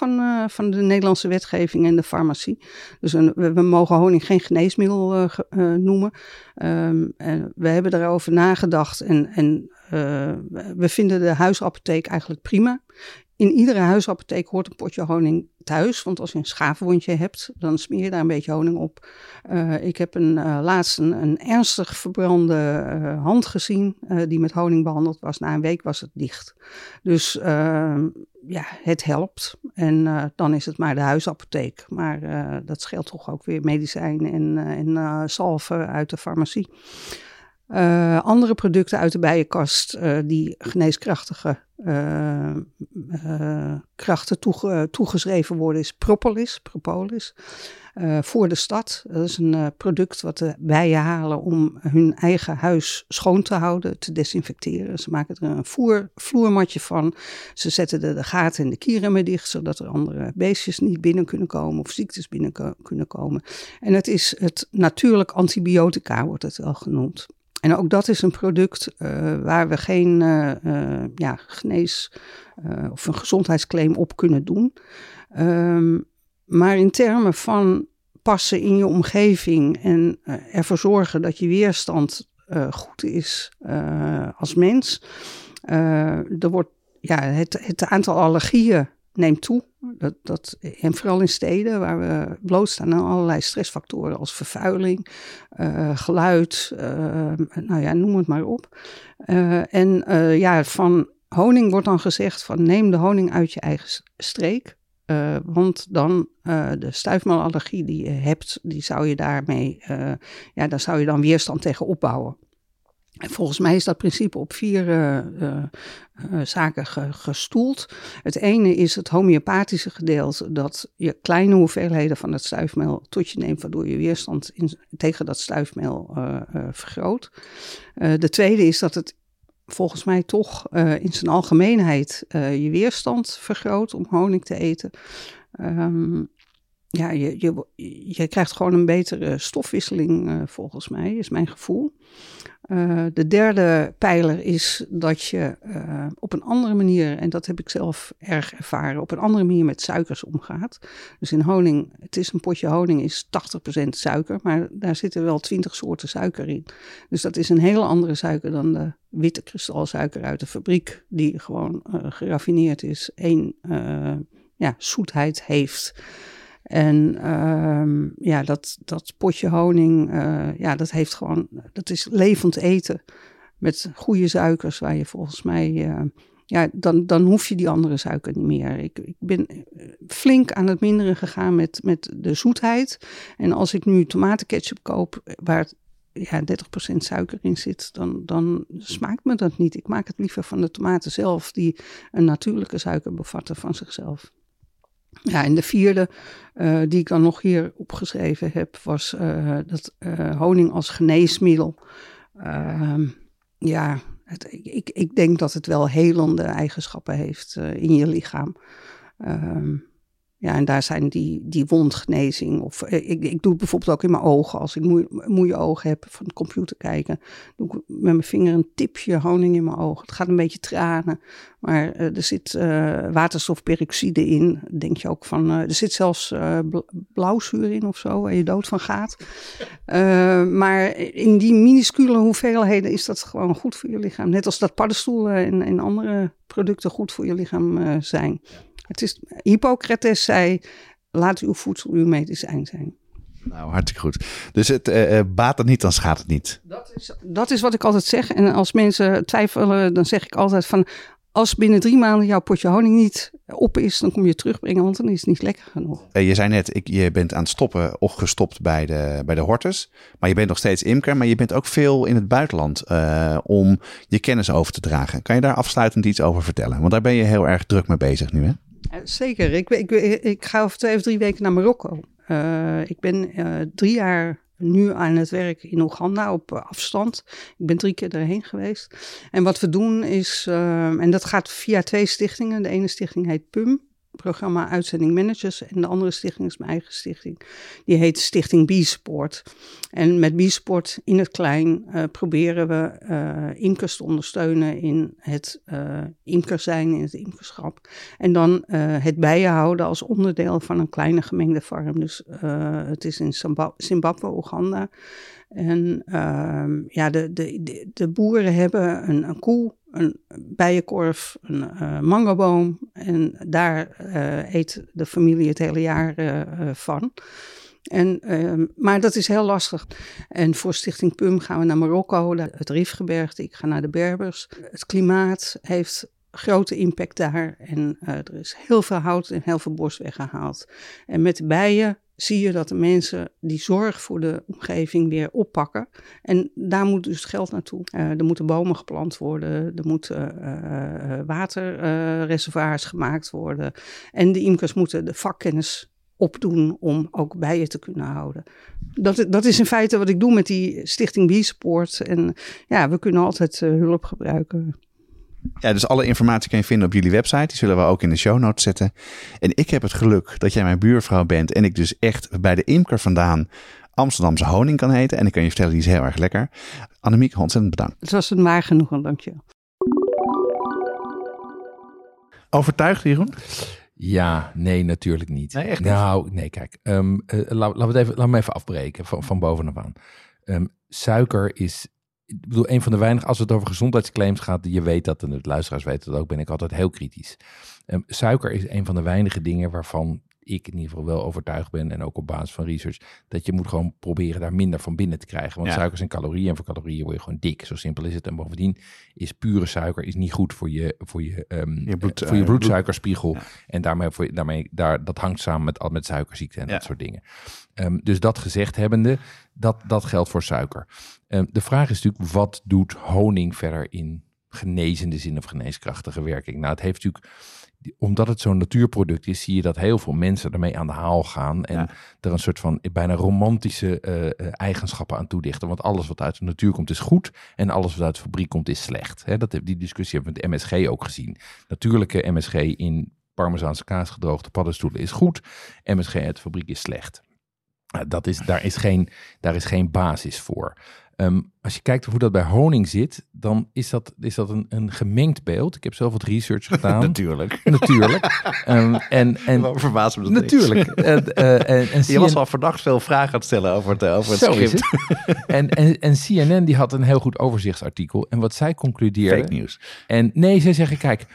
van de Nederlandse wetgeving en de farmacie. Dus we mogen honing geen geneesmiddel noemen. We hebben daarover nagedacht en we vinden de huisapotheek eigenlijk prima. In iedere huisapotheek hoort een potje honing thuis. Want als je een schaafwondje hebt, dan smeer je daar een beetje honing op. Ik heb laatst een ernstig verbrande hand gezien die met honing behandeld was. Na een week was het dicht. Dus het helpt. En dan is het maar de huisapotheek. Maar dat scheelt toch ook weer medicijnen en salven uit de farmacie. Andere producten uit de bijenkast die geneeskrachtige krachten toegeschreven worden is propolis voor de stad. Dat is een product wat de bijen halen om hun eigen huis schoon te houden, te desinfecteren. Ze maken er een vloermatje van. Ze zetten de gaten en de kieren mee dicht, zodat er andere beestjes niet binnen kunnen komen of ziektes binnen kunnen komen. En het is het natuurlijk antibiotica, wordt het wel genoemd. En ook dat is een product waar we geen genees- of een gezondheidsclaim op kunnen doen. Maar in termen van passen in je omgeving en ervoor zorgen dat je weerstand goed is als mens. Het aantal allergieën neemt toe. En vooral in steden waar we blootstaan aan allerlei stressfactoren als vervuiling, geluid, noem het maar op. Van honing wordt dan gezegd van neem de honing uit je eigen streek. Want dan de stuifmelallergie die je hebt, die zou je daarmee, daar zou je dan weerstand tegen opbouwen. En volgens mij is dat principe op 4 zaken gestoeld. Het ene is het homeopathische gedeelte, dat je kleine hoeveelheden van het stuifmeel tot je neemt, waardoor je weerstand tegen dat stuifmeel vergroot. De tweede is dat het volgens mij toch in zijn algemeenheid je weerstand vergroot om honing te eten. Je krijgt gewoon een betere stofwisseling, volgens mij, is mijn gevoel. De derde pijler is dat je op een andere manier, en dat heb ik zelf erg ervaren, op een andere manier met suikers omgaat. Dus in honing, het is een potje honing, is 80% suiker, maar daar zitten wel 20 soorten suiker in. Dus dat is een hele andere suiker dan de witte kristalsuiker uit de fabriek, die gewoon geraffineerd is, één zoetheid heeft. En dat potje honing, dat heeft gewoon, dat is levend eten met goede suikers waar je volgens mij, dan hoef je die andere suiker niet meer. Ik ben flink aan het minderen gegaan met de zoetheid. En als ik nu tomatenketchup koop waar 30% suiker in zit, dan smaakt me dat niet. Ik maak het liever van de tomaten zelf die een natuurlijke suiker bevatten van zichzelf. Ja, en de vierde die ik dan nog hier opgeschreven heb, was dat honing als geneesmiddel. Ik denk dat het wel helende eigenschappen heeft in je lichaam. En daar zijn die wondgenezing. Of, ik doe het bijvoorbeeld ook in mijn ogen. Als ik moeie ogen heb van de computer kijken, doe ik met mijn vinger een tipje honing in mijn ogen. Het gaat een beetje tranen. Maar er zit waterstofperoxide in. Denk je ook van, er zit zelfs blauwzuur in of zo, waar je dood van gaat. Maar in die minuscule hoeveelheden is dat gewoon goed voor je lichaam. Net als dat paddenstoelen en andere producten goed voor je lichaam zijn. Het is, Hippocrates zei, laat uw voedsel uw medicijn zijn. Nou, hartstikke goed. Dus het baat het niet, dan schaadt het niet. Dat is wat ik altijd zeg. En als mensen twijfelen, dan zeg ik altijd van, Als binnen 3 maanden jouw potje honing niet op is, dan kom je terugbrengen, want dan is het niet lekker genoeg. Je zei net, je bent aan het stoppen of gestopt bij de Hortus. Maar je bent nog steeds imker, maar je bent ook veel in het buitenland om je kennis over te dragen. Kan je daar afsluitend iets over vertellen? Want daar ben je heel erg druk mee bezig nu, hè? Zeker. Ik ga over 2 of 3 weken naar Marokko. Ik ben 3 jaar... nu aan het werk in Oeganda op afstand. Ik ben 3 keer erheen geweest. En wat we doen is, en dat gaat via 2 stichtingen. De ene stichting heet PUM, Programma Uitzending Managers. En de andere stichting is mijn eigen stichting. Die heet Stichting Beesport. En met Beesport in het klein proberen we imkers te ondersteunen in het imker zijn, in het imkerschap. En dan het bijenhouden als onderdeel van een kleine gemengde farm. Dus het is in Zimbabwe, Oeganda. En de boeren hebben een koe, een bijenkorf, een mangoboom. En daar eet de familie het hele jaar van. Maar dat is heel lastig. En voor Stichting PUM gaan we naar Marokko, het Rifgebergte. Ik ga naar de Berbers. Het klimaat heeft grote impact daar. En er is heel veel hout en heel veel bos weggehaald. En met de bijen zie je dat de mensen die zorg voor de omgeving weer oppakken. En daar moet dus het geld naartoe. Er moeten bomen geplant worden. Er moeten waterreservoirs gemaakt worden. En de imkers moeten de vakkennis opdoen om ook bijen te kunnen houden. Dat is in feite wat ik doe met die Stichting Beesport. En ja, we kunnen altijd hulp gebruiken. Ja, dus alle informatie kan je vinden op jullie website. Die zullen we ook in de show notes zetten. En ik heb het geluk dat jij mijn buurvrouw bent en ik dus echt bij de imker vandaan Amsterdamse honing kan eten. En ik kan je vertellen, die is heel erg lekker. Annemiek, ontzettend bedankt. Het was een waar genoegen, dank je. Overtuigd, Jeroen? Ja, nee, natuurlijk niet. Nee, echt niet. Nou, nee, kijk. Laat me even afbreken van boven naar aan. Suiker is... Ik bedoel, een van de weinige, als het over gezondheidsclaims gaat, je weet dat, en de luisteraars weten dat ook, ben ik altijd heel kritisch. Suiker is een van de weinige dingen waarvan ik in ieder geval wel overtuigd ben, en ook op basis van research, dat je moet gewoon proberen daar minder van binnen te krijgen. Want suiker zijn calorieën, en voor calorieën word je gewoon dik. Zo simpel is het. En bovendien is pure suiker is niet goed voor je bloedsuikerspiegel. Ja. En dat hangt samen met suikerziekte en dat soort dingen. Dus dat gezegd hebbende, dat geldt voor suiker. De vraag is natuurlijk, wat doet honing verder in genezende zin of geneeskrachtige werking? Nou, het heeft natuurlijk, omdat het zo'n natuurproduct is, zie je dat heel veel mensen ermee aan de haal gaan en er een soort van bijna romantische eigenschappen aan toedichten. Want alles wat uit de natuur komt is goed en alles wat uit de fabriek komt is slecht. Hè, die discussie hebben we met MSG ook gezien. Natuurlijke MSG in Parmezaanse kaas gedroogde paddenstoelen is goed. MSG uit de fabriek is slecht. Daar is geen basis voor. Als je kijkt hoe dat bij honing zit, dan is dat een gemengd beeld. Ik heb zelf wat research gedaan. Natuurlijk. En verbaas me dat natuurlijk. Je was al verdacht veel vragen aan het stellen over het script. En CNN die had een heel goed overzichtsartikel. En wat zij concludeerde... Fake nieuws. Zij zeggen, kijk,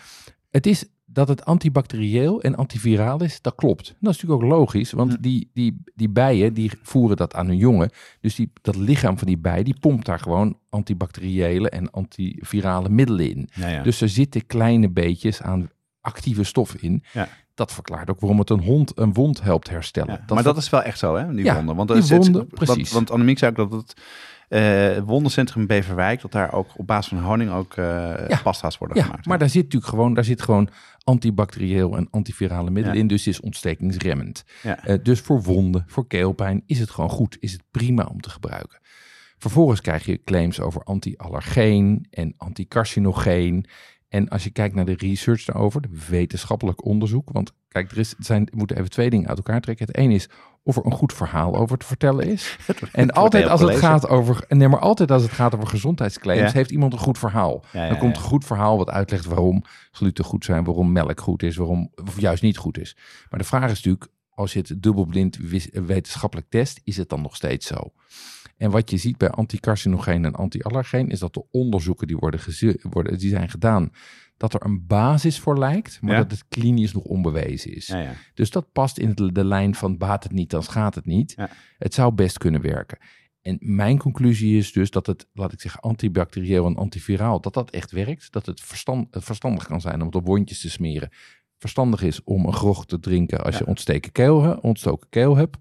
het is... dat het antibacterieel en antiviraal is, dat klopt. En dat is natuurlijk ook logisch, want die bijen die voeren dat aan hun jongen. Dus dat lichaam van die bij, die pompt daar gewoon antibacteriële en antivirale middelen in. Ja, ja. Dus er zitten kleine beetjes aan actieve stof in. Ja. Dat verklaart ook waarom het een wond helpt herstellen. Ja, maar dat is wel echt zo, hè? Die wonden. Want precies. Want Annemiek zei ook dat het... wondencentrum Beverwijk, dat daar ook op basis van honing ook pasta's worden gemaakt. Ja, maar daar zit natuurlijk gewoon, antibacterieel en antivirale middelen in, dus is ontstekingsremmend. Ja. Dus voor wonden, voor keelpijn is het gewoon goed, is het prima om te gebruiken. Vervolgens krijg je claims over anti-allergeen en anticarcinogeen. En als je kijkt naar de research daarover, de wetenschappelijk onderzoek, want kijk, we moeten even 2 dingen uit elkaar trekken. Het ene is of er een goed verhaal over te vertellen is. En altijd als het gaat over gezondheidsclaims, heeft iemand een goed verhaal. Dan komt een goed verhaal wat uitlegt waarom gluten goed zijn, waarom melk goed is, waarom of juist niet goed is. Maar de vraag is natuurlijk, als je het dubbelblind wetenschappelijk test, is het dan nog steeds zo? En wat je ziet bij anticarcinogeen en antiallergeen is dat de onderzoeken die die zijn gedaan, dat er een basis voor lijkt, maar dat het klinisch nog onbewezen is. Ja, ja. Dus dat past in de lijn van baat het niet, dan schaadt het niet. Ja. Het zou best kunnen werken. En mijn conclusie is dus dat het, laat ik zeggen, antibacterieel en antiviraal, dat dat echt werkt. Dat het verstandig kan zijn om het op wondjes te smeren. Verstandig is om een grog te drinken als je ontstoken keel hebt.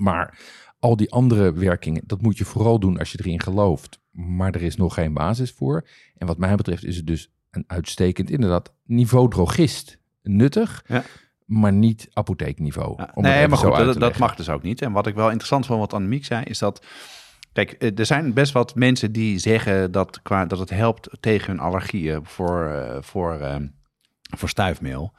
Maar al die andere werkingen, dat moet je vooral doen als je erin gelooft. Maar er is nog geen basis voor. En wat mij betreft is het dus een uitstekend, inderdaad, niveau drogist. Nuttig, ja. Maar niet apotheekniveau. Ja, nee, maar goed, dat mag dus ook niet. En wat ik wel interessant vond wat Annemiek zei, is dat... Kijk, er zijn best wat mensen die zeggen dat het helpt tegen hun allergieën voor stuifmeel.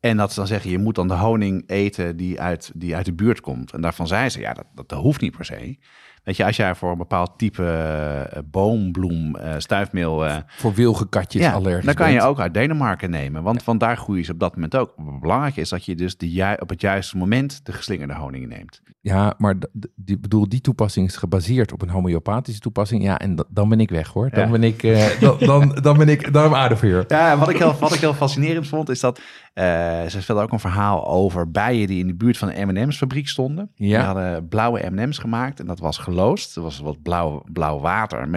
En dat ze dan zeggen, je moet dan de honing eten die uit de buurt komt. En daarvan zei ze, ja, dat hoeft niet per se. Weet je, als jij voor een bepaald type boombloem, stuifmeel... Voor wilge katjes allergisch dan kan je ook uit Denemarken nemen. Want daar groeien ze op dat moment ook. Wat belangrijk is dat je dus op het juiste moment de geslingerde honing neemt. Ja, maar die toepassing is gebaseerd op een homeopathische toepassing. Ja, en dan ben ik weg, hoor. Dan ben ik... Dan ben ik darmaderveer. Ja, wat ik heel fascinerend vond, is dat... ze vertelde ook een verhaal over bijen die in de buurt van de M&M's fabriek stonden. Ja. Die hadden blauwe M&M's gemaakt en dat was geloosd. Er was wat blauw water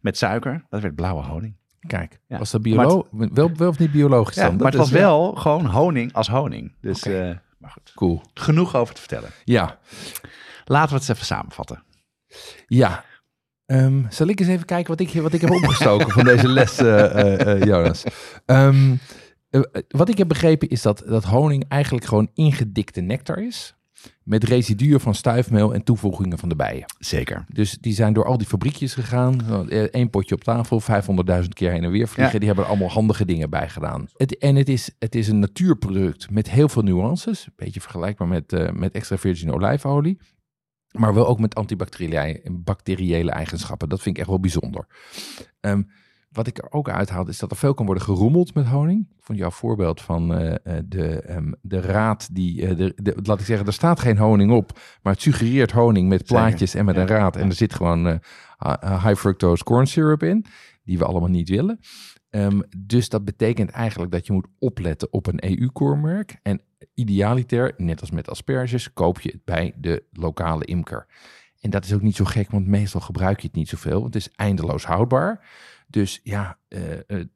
met suiker. Dat werd blauwe honing. Kijk, ja. Was dat wel of niet biologisch dan? Ja, maar het was wel gewoon honing als honing. Dus, maar goed. Cool. Genoeg over te vertellen. Ja. Laten we het eens even samenvatten. Ja. Zal ik eens even kijken wat ik heb opgestoken van deze les, Jonas? Wat ik heb begrepen is dat honing eigenlijk gewoon ingedikte nectar is. Met residuen van stuifmeel en toevoegingen van de bijen. Zeker. Dus die zijn door al die fabriekjes gegaan. 1 potje op tafel, 500.000 keer heen en weer vliegen. Ja. Die hebben er allemaal handige dingen bij gedaan. Het is een natuurproduct met heel veel nuances. Een beetje vergelijkbaar met extra virgin olijfolie. Maar wel ook met antibacteriële eigenschappen. Dat vind ik echt wel bijzonder. Wat ik er ook uithaalde is dat er veel kan worden geroemeld met honing. Ik vond jouw voorbeeld van de raad die... laat ik zeggen, er staat geen honing op, maar het suggereert honing met plaatjes en met een raad. En er zit gewoon high fructose corn syrup in, die we allemaal niet willen. Dus dat betekent eigenlijk dat je moet opletten op een EU-keurmerk. En idealiter, net als met asperges, koop je het bij de lokale imker. En dat is ook niet zo gek, want meestal gebruik je het niet zoveel, want het is eindeloos houdbaar. Dus ja,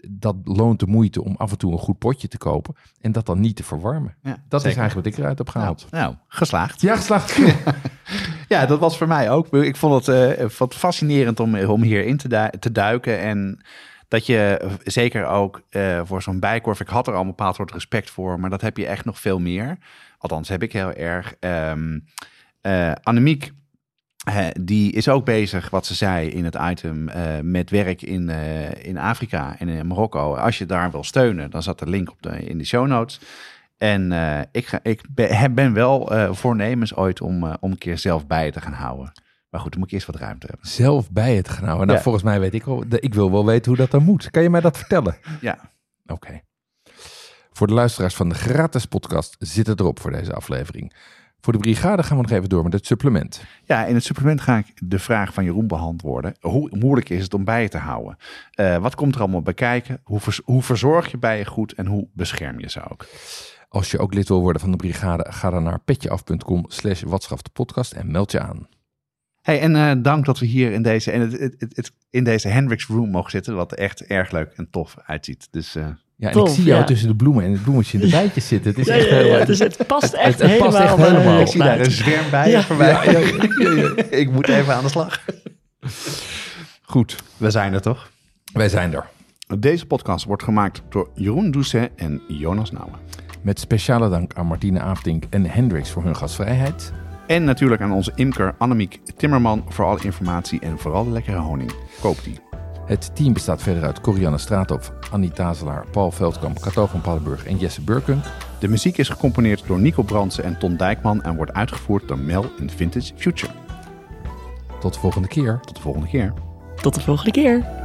dat loont de moeite om af en toe een goed potje te kopen en dat dan niet te verwarmen. Ja, dat zeker. Is eigenlijk wat ik eruit heb gehaald. Nou, geslaagd. Ja, geslaagd. Ja, dat was voor mij ook. Ik vond het wat fascinerend om hierin te duiken. En dat je zeker ook voor zo'n bijkorf... Ik had er al een bepaald soort respect voor, maar dat heb je echt nog veel meer. Althans, heb ik heel erg. Annemiek... die is ook bezig, wat ze zei in het item, met werk in Afrika en in Marokko. Als je daar wil steunen, dan zat de link in de show notes. En ik ben wel voornemens ooit om een keer zelf bijen te gaan houden. Maar goed, dan moet ik eerst wat ruimte hebben. Zelf bijen te gaan houden? Nou, volgens mij weet ik al. Ik wil wel weten hoe dat dan moet. Kan je mij dat vertellen? Ja. Oké. Voor de luisteraars van de gratis podcast zit het erop voor deze aflevering. Voor de brigade gaan we nog even door met het supplement. Ja, in het supplement ga ik de vraag van Jeroen beantwoorden. Hoe moeilijk is het om bijen te houden? Wat komt er allemaal bij kijken? Hoe verzorg je bijen goed en hoe bescherm je ze ook? Als je ook lid wil worden van de brigade, ga dan naar petjeaf.com/watschaftpodcast en meld je aan. Hey, en dank dat we hier in deze Hendrick's Room mogen zitten, wat echt erg leuk en tof uitziet. Dus... Ja, en tof, ik zie jou tussen de bloemen en het bloemetje in de bijtjes zitten. Het is echt heel... Dus het past echt helemaal. Ik zie daar een zwerm bijen voor mij. Ja. Ik moet even aan de slag. Goed. We zijn er toch? Wij zijn er. Deze podcast wordt gemaakt door Jeroen Doucet en Jonas Nouwen. Met speciale dank aan Martina Aftink en Hendrick's voor hun gastvrijheid. En natuurlijk aan onze imker Annemiek Timmerman voor alle informatie en vooral de lekkere honing. Koop die. Het team bestaat verder uit Corianne Straathoff, Annie Tazelaar, Paul Veldkamp, Cato van Paddenburg en Jesse Burkunk. De muziek is gecomponeerd door Nico Brandsen en Ton Dijkman en wordt uitgevoerd door Mel in Vintage Future. Tot de volgende keer. Tot de volgende keer. Tot de volgende keer.